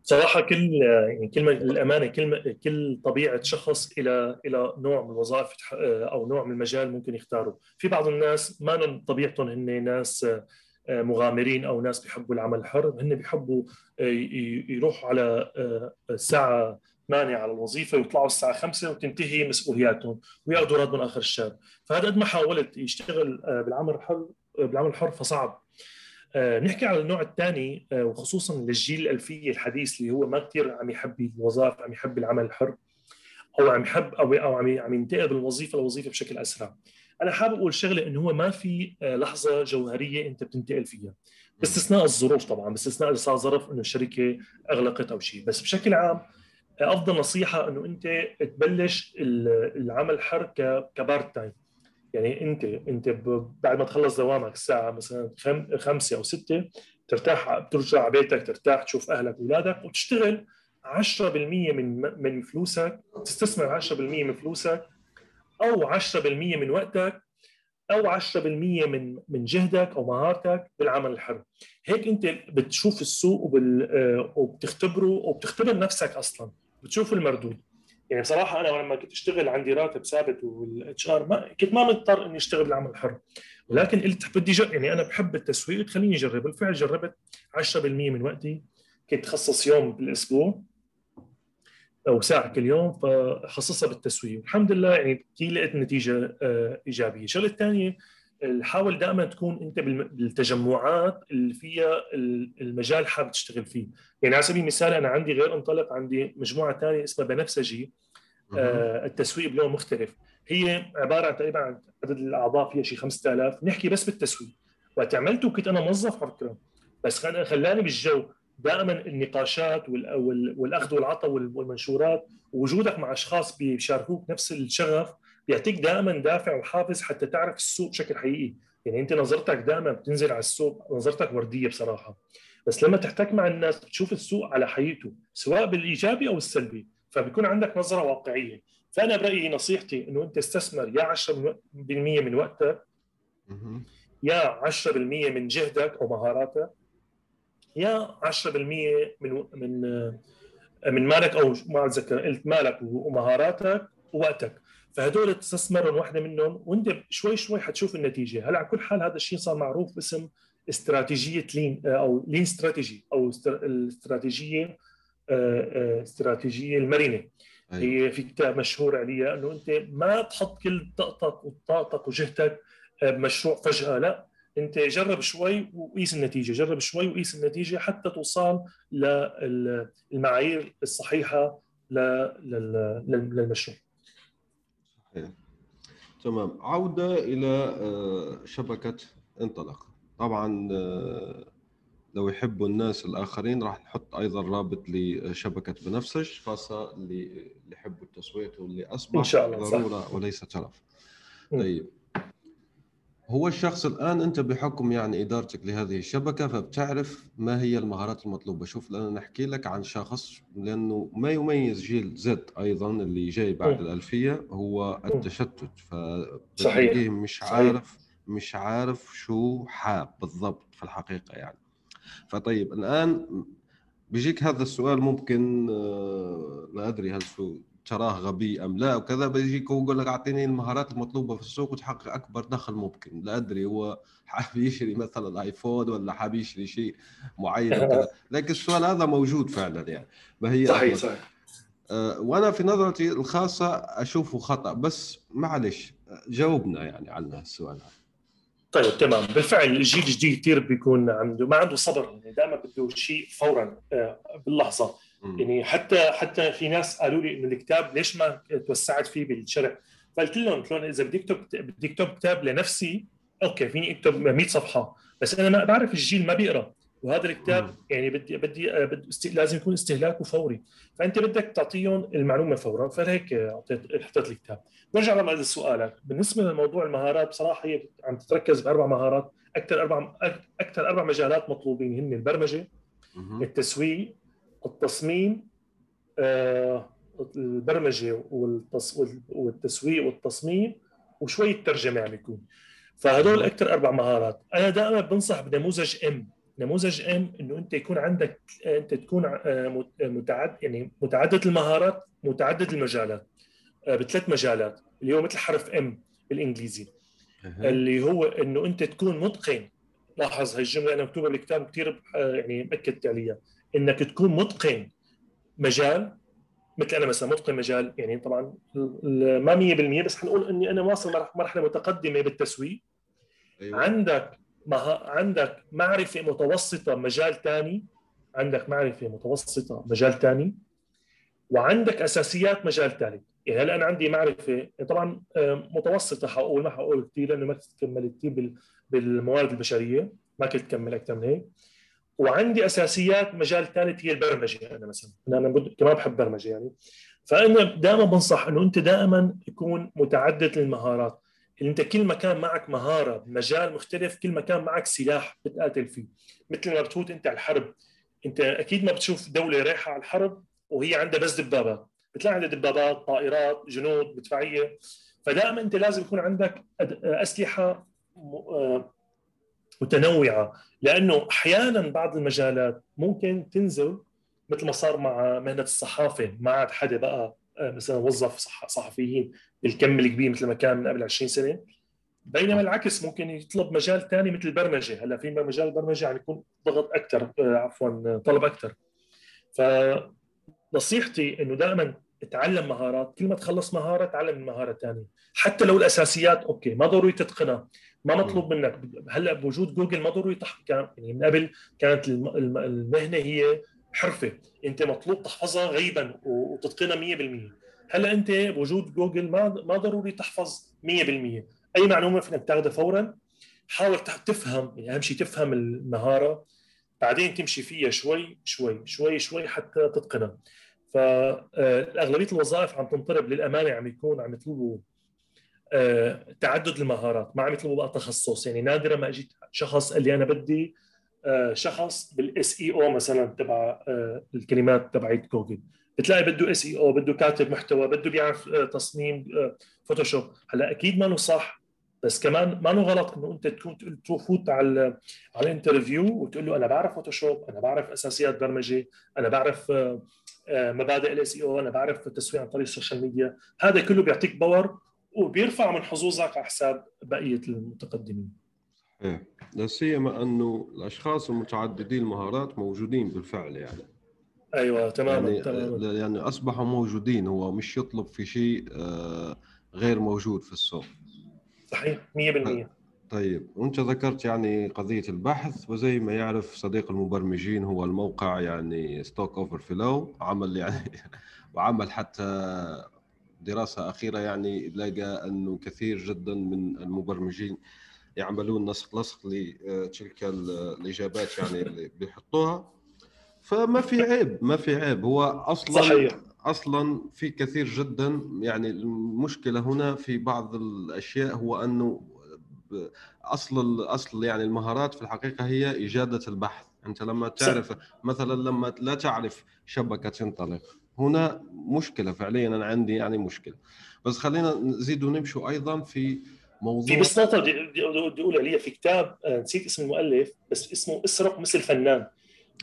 صراحة كل يعني كلمة الأمانة، كل كل طبيعة شخص إلى إلى نوع من الوظائف أو نوع من المجال ممكن يختاره. في بعض الناس ما لهم طبيعتهم هن ناس مغامرين أو ناس بيحبوا العمل الحر، هن بيحبوا يروحوا على الساعة ثمانية على الوظيفة ويطلعوا الساعة خمسة وتنتهي مسؤولياتهم ويأخذوا راتبهم آخر الشهر. فهذا قد ما حاولت يشتغل بالعمل الحر بالعمل الحر فصعب. نحكي على النوع الثاني، وخصوصا للجيل الألفية الحديث اللي هو ما كثير عم يحب الوظائف، عم يحب العمل الحر، او عم يحب او او عم عم ينتقل من وظيفه لوظيفه بشكل اسرع. انا حابب اقول شغله، انه هو ما في لحظه جوهريه انت بتنتقل فيها، باستثناء الظروف طبعا، باستثناء اذا صار ظرف انه الشركه اغلقت او شيء. بس بشكل عام افضل نصيحه انه انت تبلش العمل الحر كبارت تايم، يعني انت انت بعد ما تخلص دوامك الساعه مثلا خمسة او ستة ترتاح، بترجع على بيتك ترتاح، تشوف اهلك واولادك، وتشتغل عشرة بالمئة من من فلوسك، تستثمر عشرة بالمئة من فلوسك او عشرة بالمئة من وقتك او عشرة بالمئة من من جهدك او مهارتك بالعمل الحر. هيك انت بتشوف السوق وبال... وبتختبره وبتختبر نفسك اصلا، بتشوف المردود. يعني بصراحه انا لما كنت اشتغل عندي راتب ثابت والاتش ار ما كنت ما مضطر اني اشتغل بالعمل الحر، ولكن قلت بدي يعني انا بحب التسويق خليني اجرب. بالفعل جربت عشرة بالمئة من وقتي، كنت خصص يوم بالاسبوع او ساعه كل يوم فخصصها بالتسويق، والحمد لله يعني لقيت نتيجه ايجابيه. الشغله الثانيه، حاول دائما تكون انت بالتجمعات اللي فيها المجال حابب تشتغل فيه. يعني على سبيل المثال انا عندي غير انطلق، عندي مجموعه ثانيه اسمها بنفسجي، آه التسويق بلون مختلف. هي عباره تقريبا عن عدد الاعضاء فيها شيء خمسة آلاف، نحكي بس بالتسويق. وقت عملته كنت انا موظف على فكره، بس خلاني بالجو دائما النقاشات والاخذ والعطاء والمنشورات، ووجودك مع اشخاص بيشاركوك نفس الشغف بيعطيك دائما دافع وحافز حتى تعرف السوق بشكل حقيقي. يعني انت نظرتك دائما بتنزل على السوق، نظرتك ورديه بصراحه. بس لما تحتك مع الناس بتشوف السوق على حقيقته سواء بالايجابي او السلبي، فبيكون عندك نظره واقعيه. فانا برايي نصيحتي انه انت استثمر يا عشرة بالمية من وقتك يا عشرة بالمية من جهدك او مهاراتك يا عشرة بالمية من من من مالك او ما قلت مالك ومهاراتك ووقتك، فهدول تستثمرهم واحدة منهم وانت شوي شوي حتشوف النتيجة. هلا على كل حال هذا الشيء صار معروف باسم استراتيجية لين أو لين استراتيجي أو الاستراتيجية استراتيجية المرنة. أيوة. هي في كتاب مشهور عليها إنه أنت ما تحط كل طاقتك وطاقتك وجهتك بمشروع فجأة، لا أنت جرب شوي وقيس النتيجة، جرب شوي وقيس النتيجة حتى توصل للمعايير الصحيحة للمشروع. تمام. عودة إلى شبكة انطلق. طبعا لو يحبوا الناس الآخرين راح نحط أيضا رابط لشبكة بنفسج خاصة اللي يحبوا التسويق واللي أصبح إن شاء الله ضرورة صح. وليس ترف. طيب هو الشخص الآن أنت بحكم يعني إدارتك لهذه الشبكة فبتعرف ما هي المهارات المطلوبة. شوف لأنا نحكي لك عن شخص لأنه ما يميز جيل زد أيضا اللي جاي بعد الألفية هو التشتت، فبتلاقيه مش عارف مش عارف شو حاب بالضبط في الحقيقة يعني. فطيب الآن بيجيك هذا السؤال ممكن لا أدري هل شو تراه غبي أم لا وكذا، بيجيك ويقول لك أعطيني المهارات المطلوبة في السوق وتحقق أكبر دخل ممكن. لا أدري هو حابب يشتري مثلا آيفون ولا حابب يشتري شيء معين وكذا، لكن السؤال هذا موجود فعلا يعني ما هي صحيح أكبر. صحيح. أه وأنا في نظرتي الخاصة أشوفه خطأ، بس معلش جاوبنا يعني على هالسؤال. طيب تمام. بالفعل الجيل الجديد كثير بيكون عنده ما عنده صبر، يعني دائما بده شيء فورا باللحظة. يعني حتى حتى في ناس قالوا لي انه الكتاب ليش ما توسعت فيه بالشرح، فقلت لهم قلت لهم اذا بدي اكتب بدي اكتب كتاب لنفسي اوكي فيني اكتب مية صفحه، بس انا ما بعرف الجيل ما بيقرا وهذا الكتاب يعني بدي بدي, بدي لازم يكون استهلاكه فوري، فانت بدك تعطيهم المعلومه فورا، فهيك اعطيت حطيت الكتاب. برجع لما لسؤالك بالنسبه لموضوع المهارات، بصراحه هي عم تتركز باربع مهارات اكثر اربع اكثر اربع مجالات مطلوبين، هن البرمجه التسويق التصميم آه، البرمجه والتص... والتسويق والتصميم وشويه ترجمه عم يكون. فهدول اكثر اربع مهارات. انا دائما بنصح بنموذج ام نموذج ام انه انت يكون عندك انت تكون متعدد يعني متعدد المهارات متعدد المجالات آه، بثلاث مجالات اللي هو مثل حرف ام بالانجليزي أه. اللي هو انه انت تكون متقن. لاحظ هاي الجمله انا مكتوبه بالكتاب كثير آه، يعني اكدت عليها انك تكون متقن مجال. مثل انا مثلا متقن مجال يعني طبعا ما مية بالمية بس حنقول اني انا واصل مرحله متقدمه بالتسويق. أيوة. عندك مه... عندك معرفه متوسطه مجال ثاني عندك معرفه متوسطه مجال ثاني وعندك اساسيات مجال ثالث. يعني هلا انا عندي معرفه طبعا متوسطه حقول ما حقول كثير لانه ما كملت كثير بالموارد البشريه ما كنت كمل اكثر من هيك، وعندي اساسيات مجال ثالث هي البرمجه. انا مثلا انا بد... كمان بحب برمجه يعني. فانا دائما بنصح انه انت دائما تكون متعدد المهارات، اللي انت كل مكان معك مهاره بمجال مختلف، كل مكان معك سلاح بتقاتل فيه. مثل ما بتفوت انت على الحرب، انت اكيد ما بتشوف دوله رايحه على الحرب وهي عندها بس دبابات، بتلاقي عندها دبابات طائرات جنود مدفعيه. فدائما انت لازم يكون عندك اسلحه م... متنوعة، لأنه أحياناً بعض المجالات ممكن تنزل مثل ما صار مع مهنة الصحافة. ما عاد حدا بقى مثلاً وظف صحفيين بالكم الكبير مثل ما كان من قبل عشرين سنة، بينما العكس ممكن يطلب مجال ثاني مثل البرمجة. هلا في مجال البرمجة عم يكون ضغط أكثر عفواً طلب أكثر. فنصيحتي إنه دائماً اتعلم مهارات، كل ما تخلص مهارة تعلم مهارة ثانية، حتى لو الأساسيات أوكي ما ضروري تتقنها، ما مطلوب منك هلا بوجود جوجل ما ضروري تحفظ. يعني من قبل كانت المهنة هي حرفة انت مطلوب تحفظها غيبا وتتقنها مية بالمية. هلا انت بوجود جوجل ما ما ضروري تحفظ مية بالمية، اي معلومة فينك تاخذها فورا. حاول تفهم، يعني اهم شيء تفهم المهارة بعدين تمشي فيها شوي شوي شوي شوي حتى تتقنها. فأغلبية الوظائف عم تنطرب للأمانة، عم يكون عم يطلبوا تعدد المهارات ما عم يطلبوا بقى تخصص. يعني نادرا ما اجيت شخص قال لي أنا بدي شخص بالاس اي او مثلا تبع الكلمات تبعت جوجل، بتلاقي بده اس اي او، بده كاتب محتوى، بده بيعرف تصميم فوتوشوب. هلا اكيد ما له صح، بس كمان ما له غلط انه انت تكون تفوت على على الانترفيو وتقول له انا بعرف فوتوشوب، انا بعرف اساسيات برمجه، انا بعرف مبادئ الاس اي او، انا بعرف التسويق عن طريق السوشيال ميديا. هذا كله بيعطيك باور وبيرفع من حظوظك على حساب بقيه المتقدمين. ايه، لا سيما انه الاشخاص المتعددي المهارات موجودين بالفعل يعني. ايوه تماما يعني, تمام. يعني اصبحوا موجودين، هو مش يطلب في شيء غير موجود في السوق. صحيح مية بالمية. طيب وانت ذكرت يعني قضيه البحث، وزي ما يعرف صديق المبرمجين هو الموقع يعني ستوك أوفر فلاو عمل يعني وعمل حتى دراسه اخيره يعني لقى انه كثير جدا من المبرمجين يعملون نسق لصق لتلك الاجابات يعني اللي بيحطوها، فما في عيب، ما في عيب. هو اصلا صحيح. اصلا في كثير جدا يعني المشكله هنا في بعض الاشياء هو انه اصل اصل يعني المهارات في الحقيقه هي اجاده البحث. انت لما تعرف مثلا لما لا تعرف شبكه انطلق، هنا مشكله فعليا، انا عندي يعني مشكله. بس خلينا نزيد ونمشوا ايضا في موضوع في بساطه. بدي اقول عليه في كتاب نسيت اسم المؤلف، بس اسمه اسرق مثل فنان.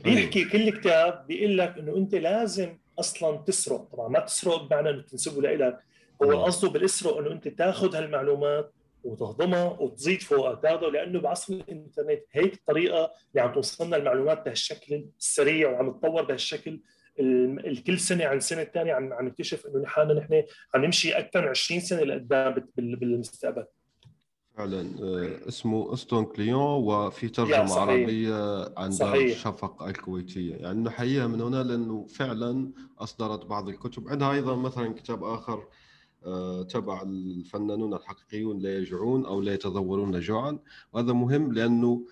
بيحكي كل كتاب بيقول لك انه انت لازم اصلا تسرق. طبعا ما تسرق بمعنى انه تنسبه لإلك، هو قصده بالاسرق انه انت تاخذ هالمعلومات وتهضمها وتزيد فوقها تاخذها، لانه بعصر الانترنت هيك الطريقه اللي عم توصلنا المعلومات بهالشكل السريع وعم تطور بهالشكل الكل سنه عن سنه ثانيه، عم عم نكتشف انه نحن نحن عم نمشي اكثر من عشرين سنة لقدام بالمستقبل. فعلا اسمه أستون كليون، وفي ترجمة عربية عن دار شفق الكويتية، يعني نحييها من هنا لأنه فعلا أصدرت بعض الكتب. عندها أيضا مثلا كتاب آخر تبع الفنانون الحقيقيون لا يجوعون أو لا يتذورون جوعا، وهذا مهم لأنه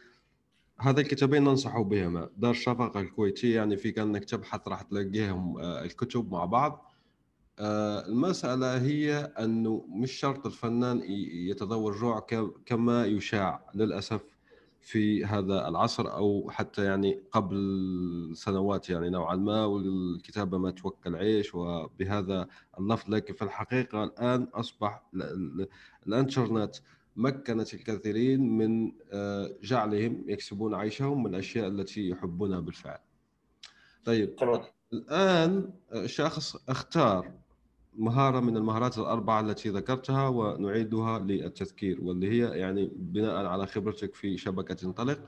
هذا الكتابين ننصحوا بهما. دار شفق الكويتية يعني في كأنك تبحث راح تلاقيهم الكتب مع بعض. المسألة هي أنه مش شرط الفنان يتذوق جوع كما يشاع للأسف في هذا العصر، أو حتى يعني قبل سنوات يعني نوعا ما، والكتابة ما توكل عيش وبهذا اللفظ. لكن في الحقيقة الآن أصبح الانترنت مكنت الكثيرين من جعلهم يكسبون عيشهم من الأشياء التي يحبونها بالفعل. طيب الآن شخص اختار مهارة من المهارات الأربعة التي ذكرتها، ونعيدها للتذكير، واللي هي يعني بناء على خبرتك في شبكة انطلق،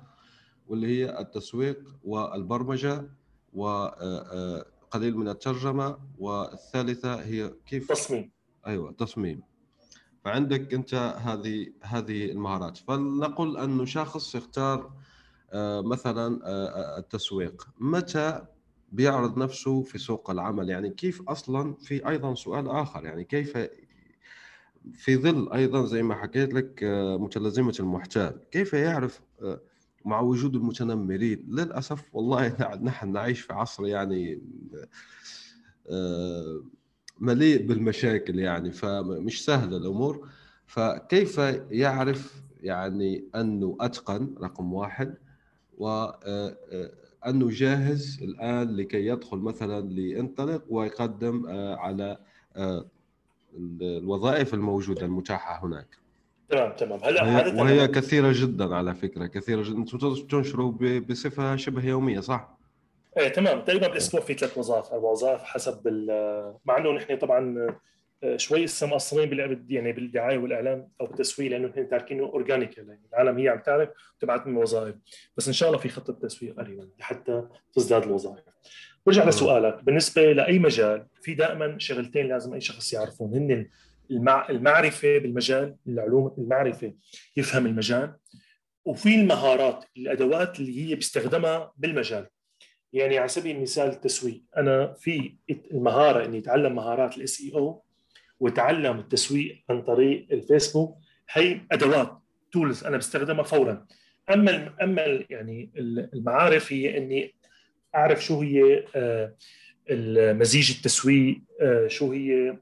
واللي هي التسويق والبرمجة وقليل من الترجمة، والثالثة هي كيف تصميم. أيوة تصميم. فعندك أنت هذه هذه المهارات. فلنقل أنه شخص اختار مثلا التسويق، متى بيعرض نفسه في سوق العمل؟ يعني كيف أصلاً، في أيضاً سؤال آخر يعني كيف في ظل أيضاً زي ما حكيت لك متلازمة المحتال، كيف يعرف مع وجود المتنمرين؟ للأسف والله نحن نعيش في عصر يعني مليء بالمشاكل يعني، فمش سهلة الأمور. فكيف يعرف يعني أنه أتقن رقم واحد، و أنه جاهز الآن لكي يدخل مثلاً لينطلق ويقدم على الوظائف الموجودة المتاحة هناك؟ تمام تمام. هلا هذا وهي كثيرة جدا على فكرة، كثيرة جدا. أنتم تنشروا بصفة شبه يومية صح؟ إيه تمام، تقريبا بالأسبوع في ثلاث وظائف أو وظائف حسب، مع إنه نحن طبعا شوي لسه مقصرين بالعبد يعني بالدعايه والاعلام او بالتسويق، لانه نحن تاركينه اورجانيك يعني العالم هي عم تعرف تبعت من وظائف، بس ان شاء الله في خطه تسويق قريبا حتى تزداد الوظائف. برجع لسؤالك، بالنسبه لاي مجال في دائما شغلتين لازم اي شخص يعرفهم، هن المعرفه بالمجال، العلوم المعرفه يفهم المجال، وفي المهارات الادوات اللي هي بيستخدمها بالمجال. يعني على سبيل المثال التسويق، انا في المهاره اني اتعلم مهارات الاس اي او وتعلم التسويق عن طريق الفيسبوك، هي ادوات تولز انا بستخدمها فورا. اما اما يعني المعارف هي اني اعرف شو هي مزيج التسويق، شو هي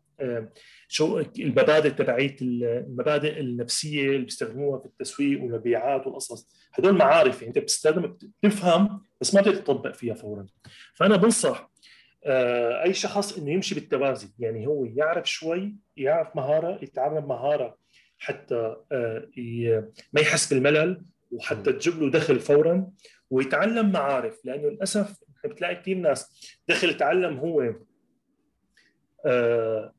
شو المبادئ تبعية المبادئ النفسية اللي بيستخدموها في التسويق والمبيعات والقصص. هدول معارف انت بتستخدم بتفهم بس ما بتقدر تطبق فيها فورا. فأنا بنصح اي شخص انه يمشي بالتوازي، يعني هو يعرف شوي، يعرف مهارة، يتعلم مهارة حتى ما يحس بالملل وحتى تجيب له دخل فورا، ويتعلم معارف. لانه للاسف بتلاقي كثير ناس دخل تعلم هو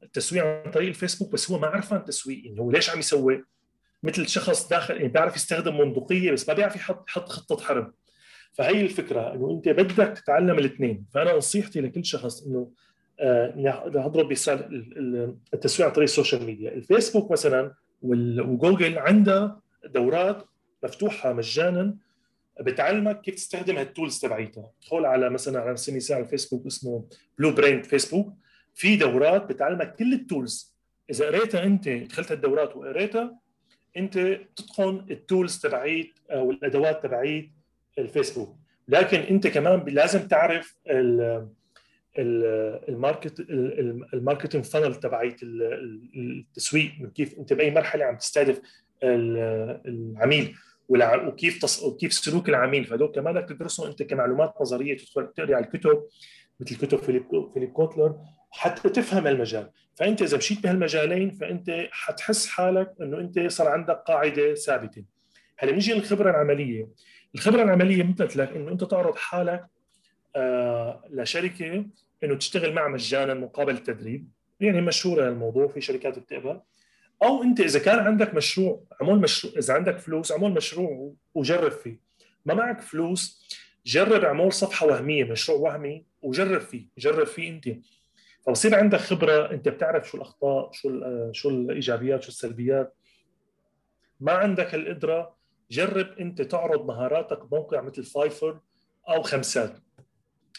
التسويق عن طريق الفيسبوك بس هو ما عرف عن تسويق، انه هو ليش عم يسوي. مثل شخص داخل بيعرف يستخدم بندقيه بس ما بيعرف يحط حط خطه حرب. فهي الفكره انه انت بدك تتعلم الاثنين. فانا نصيحتي لكل شخص انه نضرب مثال التسويق عن طريق السوشيال ميديا. الفيسبوك مثلا وجوجل عندها دورات مفتوحه مجانا بتعلمك كيف تستخدم هالتولز تبعيتها. ادخل على مثلا على سميسار الفيسبوك اسمه بلو برينت فيسبوك، في دورات بتعلمك كل التولز. اذا قريتها انت، دخلت الدورات وقريتها، انت بتتقن التولز تبعيت او الادوات تبعيت الفيسبوك. لكن انت كمان لازم تعرف ال الماركت الماركتنج فانل تبعيت التسويق، كيف انت باي مرحله عم تستهدف العميل وكيف تص... وكيف سلوك العميل. فهدول كمان بدك تدرسهم انت كمعلومات نظريه، تدخل تقري على الكتب مثل كتب فيليب فيليب كوتلر حتى تفهم المجال. فانت اذا مشيت بهالمجالين فانت حتحس حالك انه انت صار عندك قاعده ثابته. هلا بنيجي للخبره العمليه. الخبره العمليه مثلت لك انه انت تعرض حالك آه لشركه انه تشتغل معها مجانا مقابل التدريب، يعني مشهوره الموضوع في شركات بتقبل. او انت اذا كان عندك مشروع عمول مشروع، اذا عندك فلوس عمول مشروع وجرب فيه. ما معك فلوس جرب عمول صفحه وهميه، مشروع وهمي وجرب فيه، جرب فيه انت. فبصير عندك خبره، انت بتعرف شو الاخطاء، شو شو الايجابيات، شو السلبيات. ما عندك القدره جرب انت تعرض مهاراتك بموقع مثل فايفر او خمسات.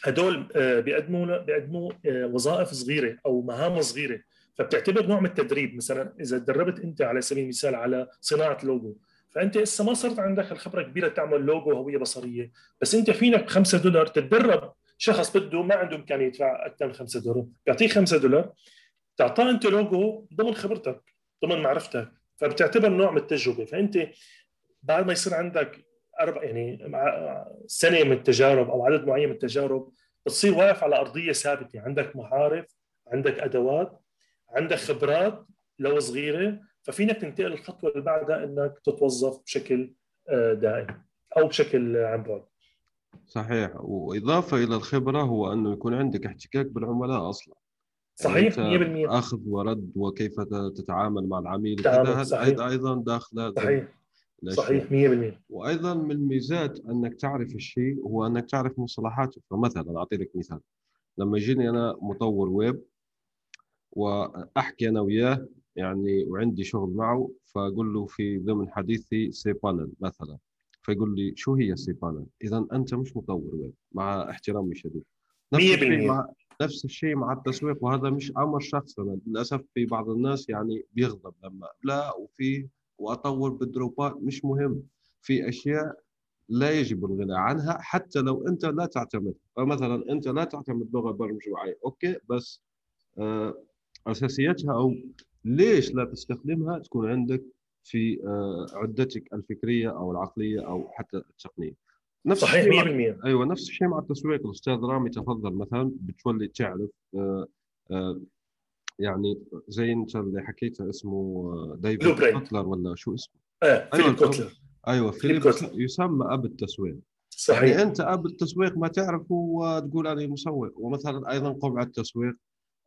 هدول بيقدموا بيقدموا وظائف صغيره او مهام صغيره، فبتعتبر نوع من التدريب. مثلا اذا تدربت انت على سبيل المثال على صناعه لوجو، فانت لسه ما صرت عندك الخبره الكبيره تعمل لوجو هويه بصريه، بس انت فينك بخمسة دولار تتدرب. شخص بده ما عنده امكانيه يدفع اكثر من خمسة دولار، بيعطيه خمسة دولار تعطاه انت لوجو ضمن خبرتك ضمن معرفتك، فبتعتبر نوع من التجربه. فانت بعد ما يصير عندك اربع يعني سنه من التجارب او عدد معين من التجارب، بتصير واقف على ارضيه ثابته، عندك معارف، عندك ادوات، عندك خبرات لو صغيره، ففينك تنتقل الخطوه اللي بعدها انك تتوظف بشكل دائم او بشكل عن بعد. صحيح. واضافه الى الخبره هو انه يكون عندك احتكاك بالعملاء اصلا. صحيح. يعني مية بالمية اخذ ورد وكيف تتعامل مع العميل هذا ايضا داخله. صحيح صحيح مية بالمية. وايضا من ميزات انك تعرف الشيء هو انك تعرف مصطلحاته. فمثلا اعطي لك مثال، لما يجيني انا مطور ويب واحكي انا وياه يعني وعندي شغل معه، فاقول له في ضمن حديثي سي بانل مثلا، فيقول لي شو هي سي بانل؟ اذا انت مش مطور ويب، مع احترامي الشديد. نفس الشيء مع التسويق، وهذا مش امر شخصي. للاسف في بعض الناس يعني بيغضب لما لا وفي واطور بالدروبات. مش مهم، في اشياء لا يجب الغنى عنها حتى لو انت لا تعتمد. فمثلا انت لا تعتمد لغه برمجه معينه، اوكي، بس أساسياتها أو ليش لا تستخدمها تكون عندك في عدتك الفكرية أو العقلية أو حتى التقنية. نفس صحيح مية بالمية. أيوة، نفس الشيء مع التسويق. الأستاذ رامي تفضل مثلا بتولي تعرف يعني زي أنت اللي حكيته اسمه ديفيد كوتلر ولا شو اسمه؟ آه، فيليب كوتلر. أيوة فيليب كوتلر يسمى أب التسويق. صحيح. يعني أنت أب التسويق ما تعرفه وتقول أنا مسوق. ومثلا أيضا قبعة التسويق،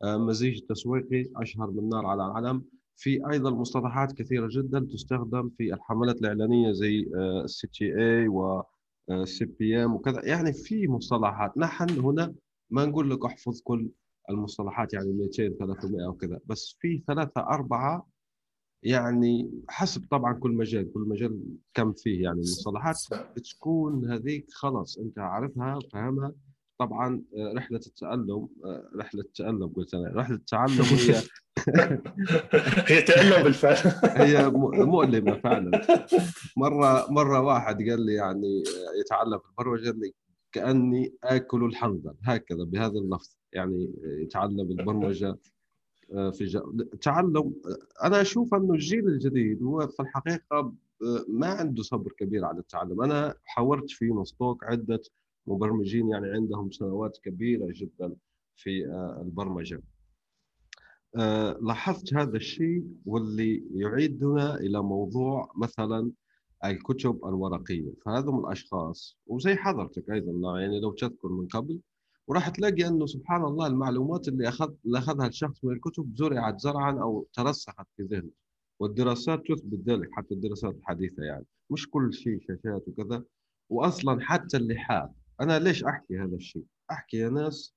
مزيج التسويقي، أشهر من نار على العلم. في أيضا مصطلحات كثيرة جدا تستخدم في الحملات الإعلانية زي سي تي إيه و سي بي إم وكذا. يعني في مصطلحات، نحن هنا ما نقول لك احفظ كل المصطلحات يعني مئتين ثلاثمئة وكذا، بس في ثلاثة أربعة يعني حسب طبعا كل مجال، كل مجال كم فيه يعني مصطلحات بتكون هذيك خلاص أنت عارفها وفهمها. طبعا رحله التالم رحله التالم قلت انا رحله التعلم هي هي تالم بالفعل، هي مؤلمه فعلا. مره مره واحد قال لي يعني يتعلم البرمجه اللي كاني اكل الحنظل، هكذا بهذا اللفظ يعني يتعلم البرمجه في التعلم. انا اشوف انه الجيل الجديد هو في الحقيقه ما عنده صبر كبير على التعلم. انا حاورت في ستوك عده مبرمجين يعني عندهم سنوات كبيره جدا في البرمجه. لاحظت هذا الشيء واللي يعيدنا الى موضوع مثلا الكتب الورقيه. فهذا من الاشخاص وزي حضرتك ايضا يعني لو تذكر من قبل، وراح تلاقي انه سبحان الله المعلومات اللي اخذ اللي اخذها الشخص من الكتب زرعت زرعا او ترسخت في ذهنه، والدراسات تثبت ذلك، حتى الدراسات الحديثه يعني مش كل شيء شاشات وكذا. واصلا حتى اللحاف، انا ليش احكي هذا الشيء؟ احكي يا ناس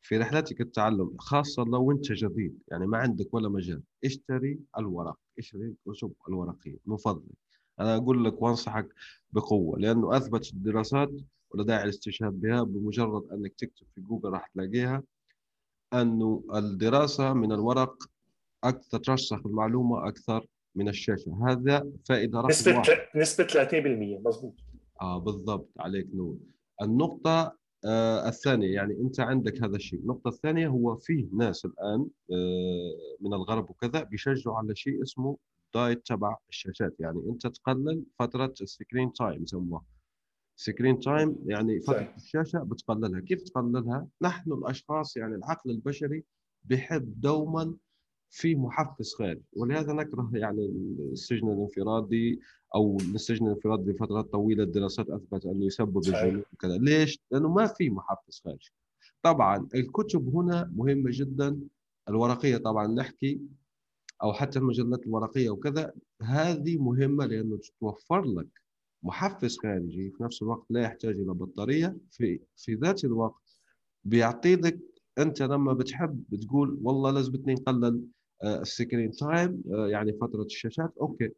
في رحلتك التعلم، خاصه لو انت جديد يعني ما عندك ولا مجال، اشتري الورق، اشتري الكتب الورقيه من فضلك. انا اقول لك وانصحك بقوه، لانه اثبتت الدراسات ولا داعي الاستشهاد بها، بمجرد انك تكتب في جوجل راح تلاقيها، انه الدراسه من الورق اكثر، ترسخ المعلومه اكثر من الشاشه. هذا فائده رقم نسبه واحد. نسبه ثلاثين بالمئة مضبوط. اه بالضبط، عليك نور. النقطه آه الثانيه يعني انت عندك هذا الشيء. النقطه الثانيه هو فيه ناس الان آه من الغرب وكذا بيشجعوا على شيء اسمه دايت تبع الشاشات، يعني انت تقلل فتره السكرين تايم، يسموها سكرين تايم، يعني فتره الشاشه بتقللها. كيف تقللها؟ نحن الاشخاص يعني العقل البشري بحب دوما في محفز خارجي، ولهذا نكره يعني السجن الانفرادي او السجن الانفرادي لفترات طويله. الدراسات اثبت انه يسبب الجنون وكذا. ليش؟ لانه ما في محفز خارجي. طبعا الكتب هنا مهمه جدا، الورقيه طبعا نحكي، او حتى المجلات الورقيه وكذا، هذه مهمه لانه توفر لك محفز خارجي، في نفس الوقت لا يحتاج الى بطاريه، في في ذات الوقت بيعطيك انت لما بتحب بتقول والله لازمتني نقلل السكرين تايم يعني فتره الشاشات. اوكي،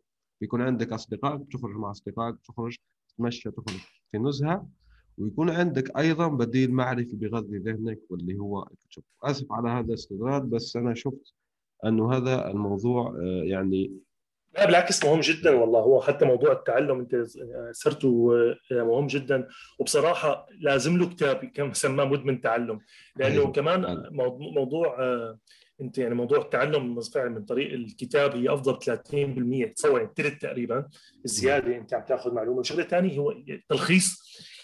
بيكون عندك اصدقاء، تخرج مع اصدقائك، تخرج تتمشى، تخرج في نزهه، ويكون عندك ايضا بديل معرفي بيغذي ذهنك واللي هو الكتب. اسف على هذا الاستطراد، بس انا شفت انه هذا الموضوع يعني لا بالعكس مهم جدا والله. هو حتى موضوع التعلم انت سرته مهم جدا، وبصراحه لازم له كتاب كان سماه مدمن تعلم، لانه أيوه. كمان أيوه. موضوع انت يعني موضوع التعلم فعلا من طريق الكتاب هي افضل ثلاثين بالمئة، تصور الثلث تقريبا الزياده انت عم تاخذ معلومه. وشغله ثانيه هو تلخيص،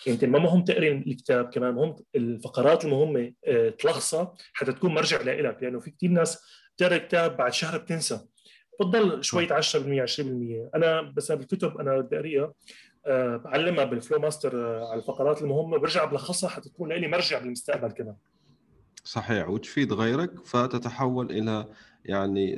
انت ما مهم تقري الكتاب، كمان مهم الفقرات المهمه تلخصها حتى تكون مرجع لك، لانه يعني في كثير ناس بتقرا كتاب بعد شهر بتنسى، بتضل شويه عشرة بالمئة عشرين بالمئة. انا بس بالكتب انا بدي اقريها أه بعلمها بالفلو ماستر أه على الفقرات المهمه، برجع بلخصها حتى تكون لي مرجع بالمستقبل كمان. صحيح، وتفيد غيرك فتتحول الى يعني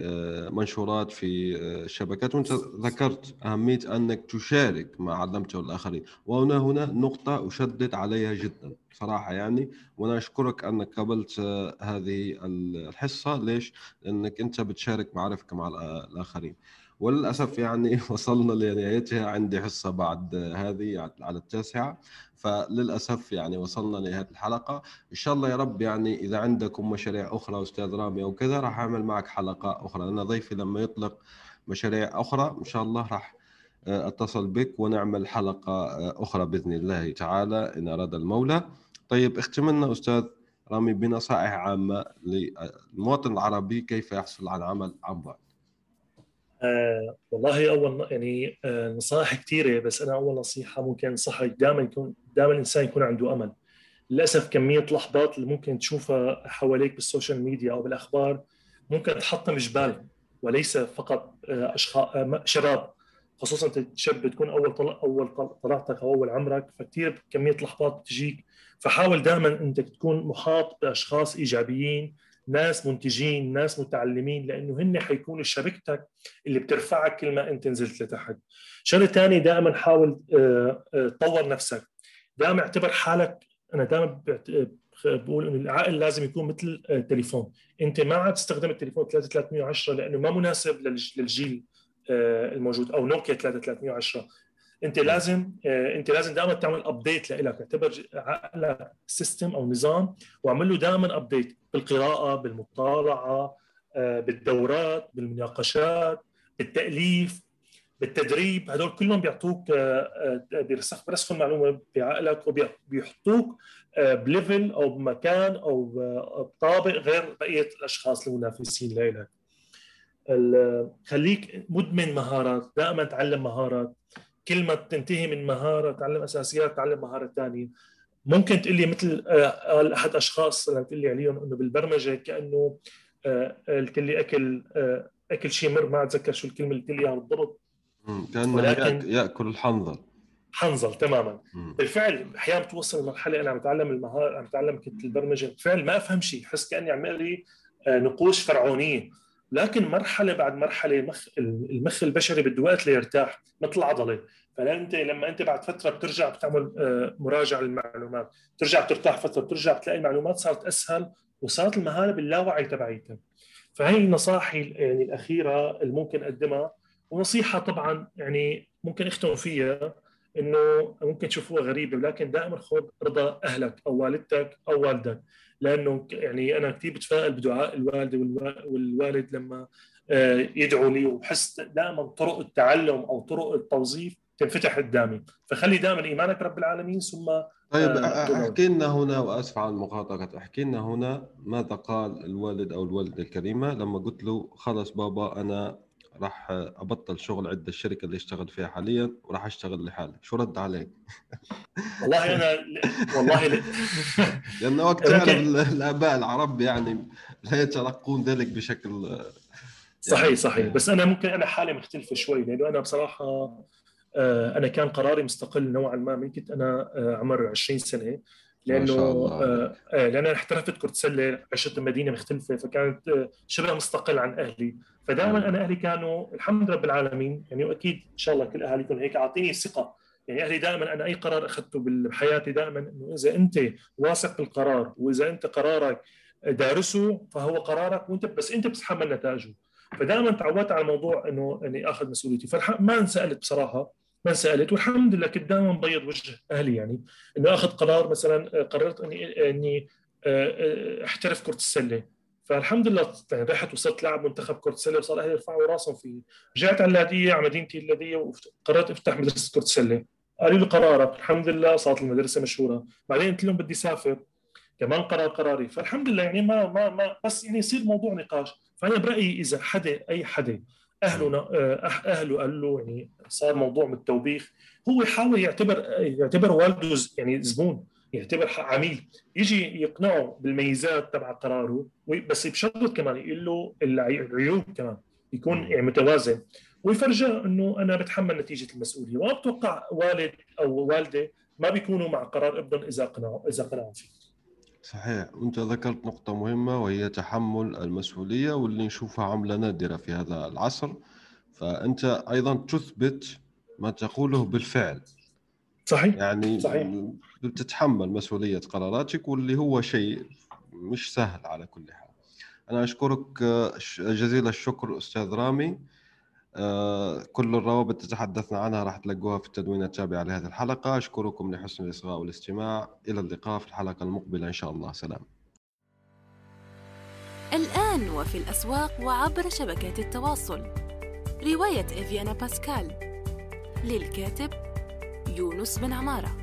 منشورات في الشبكات. وانت ذكرت اهميه انك تشارك ما علمته الاخرين، وهنا هنا نقطه اشدد عليها جدا صراحه يعني، وانا اشكرك انك قبلت هذه الحصه. ليش؟ لانك انت بتشارك معرفك مع الاخرين. وللاسف يعني وصلنا لنهايتها، عندي حصه بعد هذه على التاسعه، فللاسف يعني وصلنا لنهايه الحلقه. ان شاء الله يا رب يعني اذا عندكم مشاريع اخرى استاذ رامي او كذا راح اعمل معك حلقه اخرى. انا ضيفي لما يطلق مشاريع اخرى ان شاء الله راح اتصل بك ونعمل حلقه اخرى باذن الله تعالى ان اراد المولى. طيب، اختم لنا استاذ رامي بنصائح عامه للمواطن العربي كيف يحصل على عمل عن بعد. آه والله اول يعني آه نصائح كثيره، بس انا اول نصيحه ممكن انصحك دائما يكون دائما الانسان يكون عنده امل. للاسف كميه الاحباط اللي ممكن تشوفها حواليك بالسوشيال ميديا او بالاخبار ممكن تحطم جبال، وليس فقط آه اشخاص آه شباب، خصوصا انت شاب بتكون اول طلع اول طلعتك او اول عمرك، فكثير كميه الاحباط بتجيك. فحاول دائما انك تكون محاط باشخاص ايجابيين، ناس منتجين، ناس متعلمين، لانه هن حيكونوا شبكتك اللي بترفعك كل ما انت نزلت لتحت. شغله ثانيه، دائما حاول تطور نفسك، دائما اعتبر حالك. انا دائما بقول انه العقل لازم يكون مثل تليفون، انت ما عاد تستخدم التليفون ثلاثة ثلاثمئة وعشرة لانه ما مناسب للجيل الموجود، او نوكيا ثلاثة ثلاثمئة وعشرة. انت لازم انت لازم دائما تعمل ابديت لإلك، اعتبر عقلك سيستم او نظام واعمل له دائما ابديت بالقراءه، بالمطالعه، بالدورات، بالمناقشات، بالتاليف. بالتدريب هدول كلهم بيعطوك برسخ المعلومه بعقلك وبيحطوك بليفل او بمكان او بطابق غير بقيه الاشخاص المنافسين لإلك. خليك مدمن مهارات، دائما تعلم مهارات، كل ما تنتهي من مهاره تعلم اساسيات، تعلم مهاره ثانيه. ممكن تقول لي مثل احد الاشخاص اللي بتقول لي عليهم انه بالبرمجه كانه الكل اكل اكل شيء مر، ما اتذكر شو الكلمه اللي قلت لي اياها بالضبط، كانه ياكل الحنظل حنظل تماما. مم. بالفعل احيانا بتوصل لمرحله انا عم اتعلم المهاره، عم اتعلم كتله البرمجه، بالفعل ما افهم شيء، احس كاني عم اقري نقوش فرعونيه، لكن مرحله بعد مرحله مخ المخ البشري بده وقت ليرتاح مثل العضله. فانت لما انت بعد فتره بترجع بتعمل مراجعه للمعلومات، بترجع بترتاح فتره، بترجع بتلاقي المعلومات صارت اسهل وصارت المهاره باللاوعي تبعيتها. فهي نصائحي يعني الاخيره اللي ممكن اقدمها، ونصيحه طبعا يعني ممكن اختم فيها، انه ممكن تشوفوها غريبه ولكن دائما خذ رضا اهلك او والدتك او والدك، لانه يعني انا كثير بتفائل بدعاء الوالده والوالد لما يدعوا لي، وبحس دائما طرق التعلم او طرق التوظيف تنفتح قدامي. فخلي دائما ايمانك برب العالمين. ثم طيب احكي لنا هنا، واسف عن المقاطعه، احكي لنا هنا ماذا قال الوالد او الوالده الكريمه لما قلت له خلص بابا انا راح ابطل شغل عند الشركه اللي اشتغل فيها حاليا وراح اشتغل لحالي، شو رد عليك؟ والله انا والله ل... لان وقت تعرف الاباء العرب يعني لا يتلقون ذلك بشكل يعني... صحيح صحيح. بس انا ممكن انا حالي مختلفه شوي، لانه انا بصراحه انا كان قراري مستقل نوعا ما من كنت انا عمر عشرين سنة، لانه لان احترفت كرة سله، عشت بمدينه مختلفه، فكانت شبه مستقل عن اهلي. فدائما انا اهلي كانوا الحمد لله رب العالمين يعني، واكيد ان شاء الله كل اهالي يكون هيك، اعطيني ثقه يعني. اهلي دائما انا اي قرار اخذته بحياتي دائما انه اذا انت واثق بالقرار واذا انت قرارك دارسه فهو قرارك، وانت بس انت بتتحمل نتائجه. فدائما تعودت على الموضوع انه اني اخذ مسؤوليتي. فما انسالت بصراحه، ما سألت، والحمد لله كنت دائما بيض وجه اهلي يعني، انه اخذ قرار مثلا قررت اني اني احترف كره السله، فالحمد لله رحت وصرت لاعب منتخب كره سله وصار اهلي يرفعوا راسهم فيه. رجعت على اللاذقيه على مدينتي اللاذقيه وقررت افتح مدرسه كره سله، قالوا لي قرارك، الحمد لله صارت المدرسه مشهوره. بعدين قلت لهم بدي اسافر، كمان قرار قراري. فالحمد لله يعني ما ما ما بس يعني يصير موضوع نقاش. فانا برايي اذا حدا اي حدا اهله اهله قال له يعني صار موضوع من التوبيخ، هو يحاول يعتبر يعتبر والده يعني زبون، يعتبر عميل، يجي يقنعه بالميزات تبع قراره، بس بشرط كمان يقول له العيوب كمان، يكون يعني متوازن، ويفرجه انه انا بتحمل نتيجه المسؤوليه. وأتوقع والد او والده ما بيكونوا مع قرار ابنهم اذا قنعوا اذا قنعوا فيه. صحيح. وانت ذكرت نقطة مهمة وهي تحمل المسؤولية، واللي نشوفها عملة نادرة في هذا العصر. فانت ايضا تثبت ما تقوله بالفعل. صحيح. يعني صحيح. بتتحمل مسؤولية قراراتك، واللي هو شيء مش سهل على كل حال. انا اشكرك جزيل الشكر استاذ رامي. كل الروابط التي تحدثنا عنها راح تلقوها في التدوين التابع لهذه الحلقة. أشكركم لحسن الإصغاء والاستماع، إلى اللقاء في الحلقة المقبلة إن شاء الله. سلام. الآن وفي الأسواق وعبر شبكات التواصل، رواية إيفيانا باسكال للكاتب يونس بن عمارة.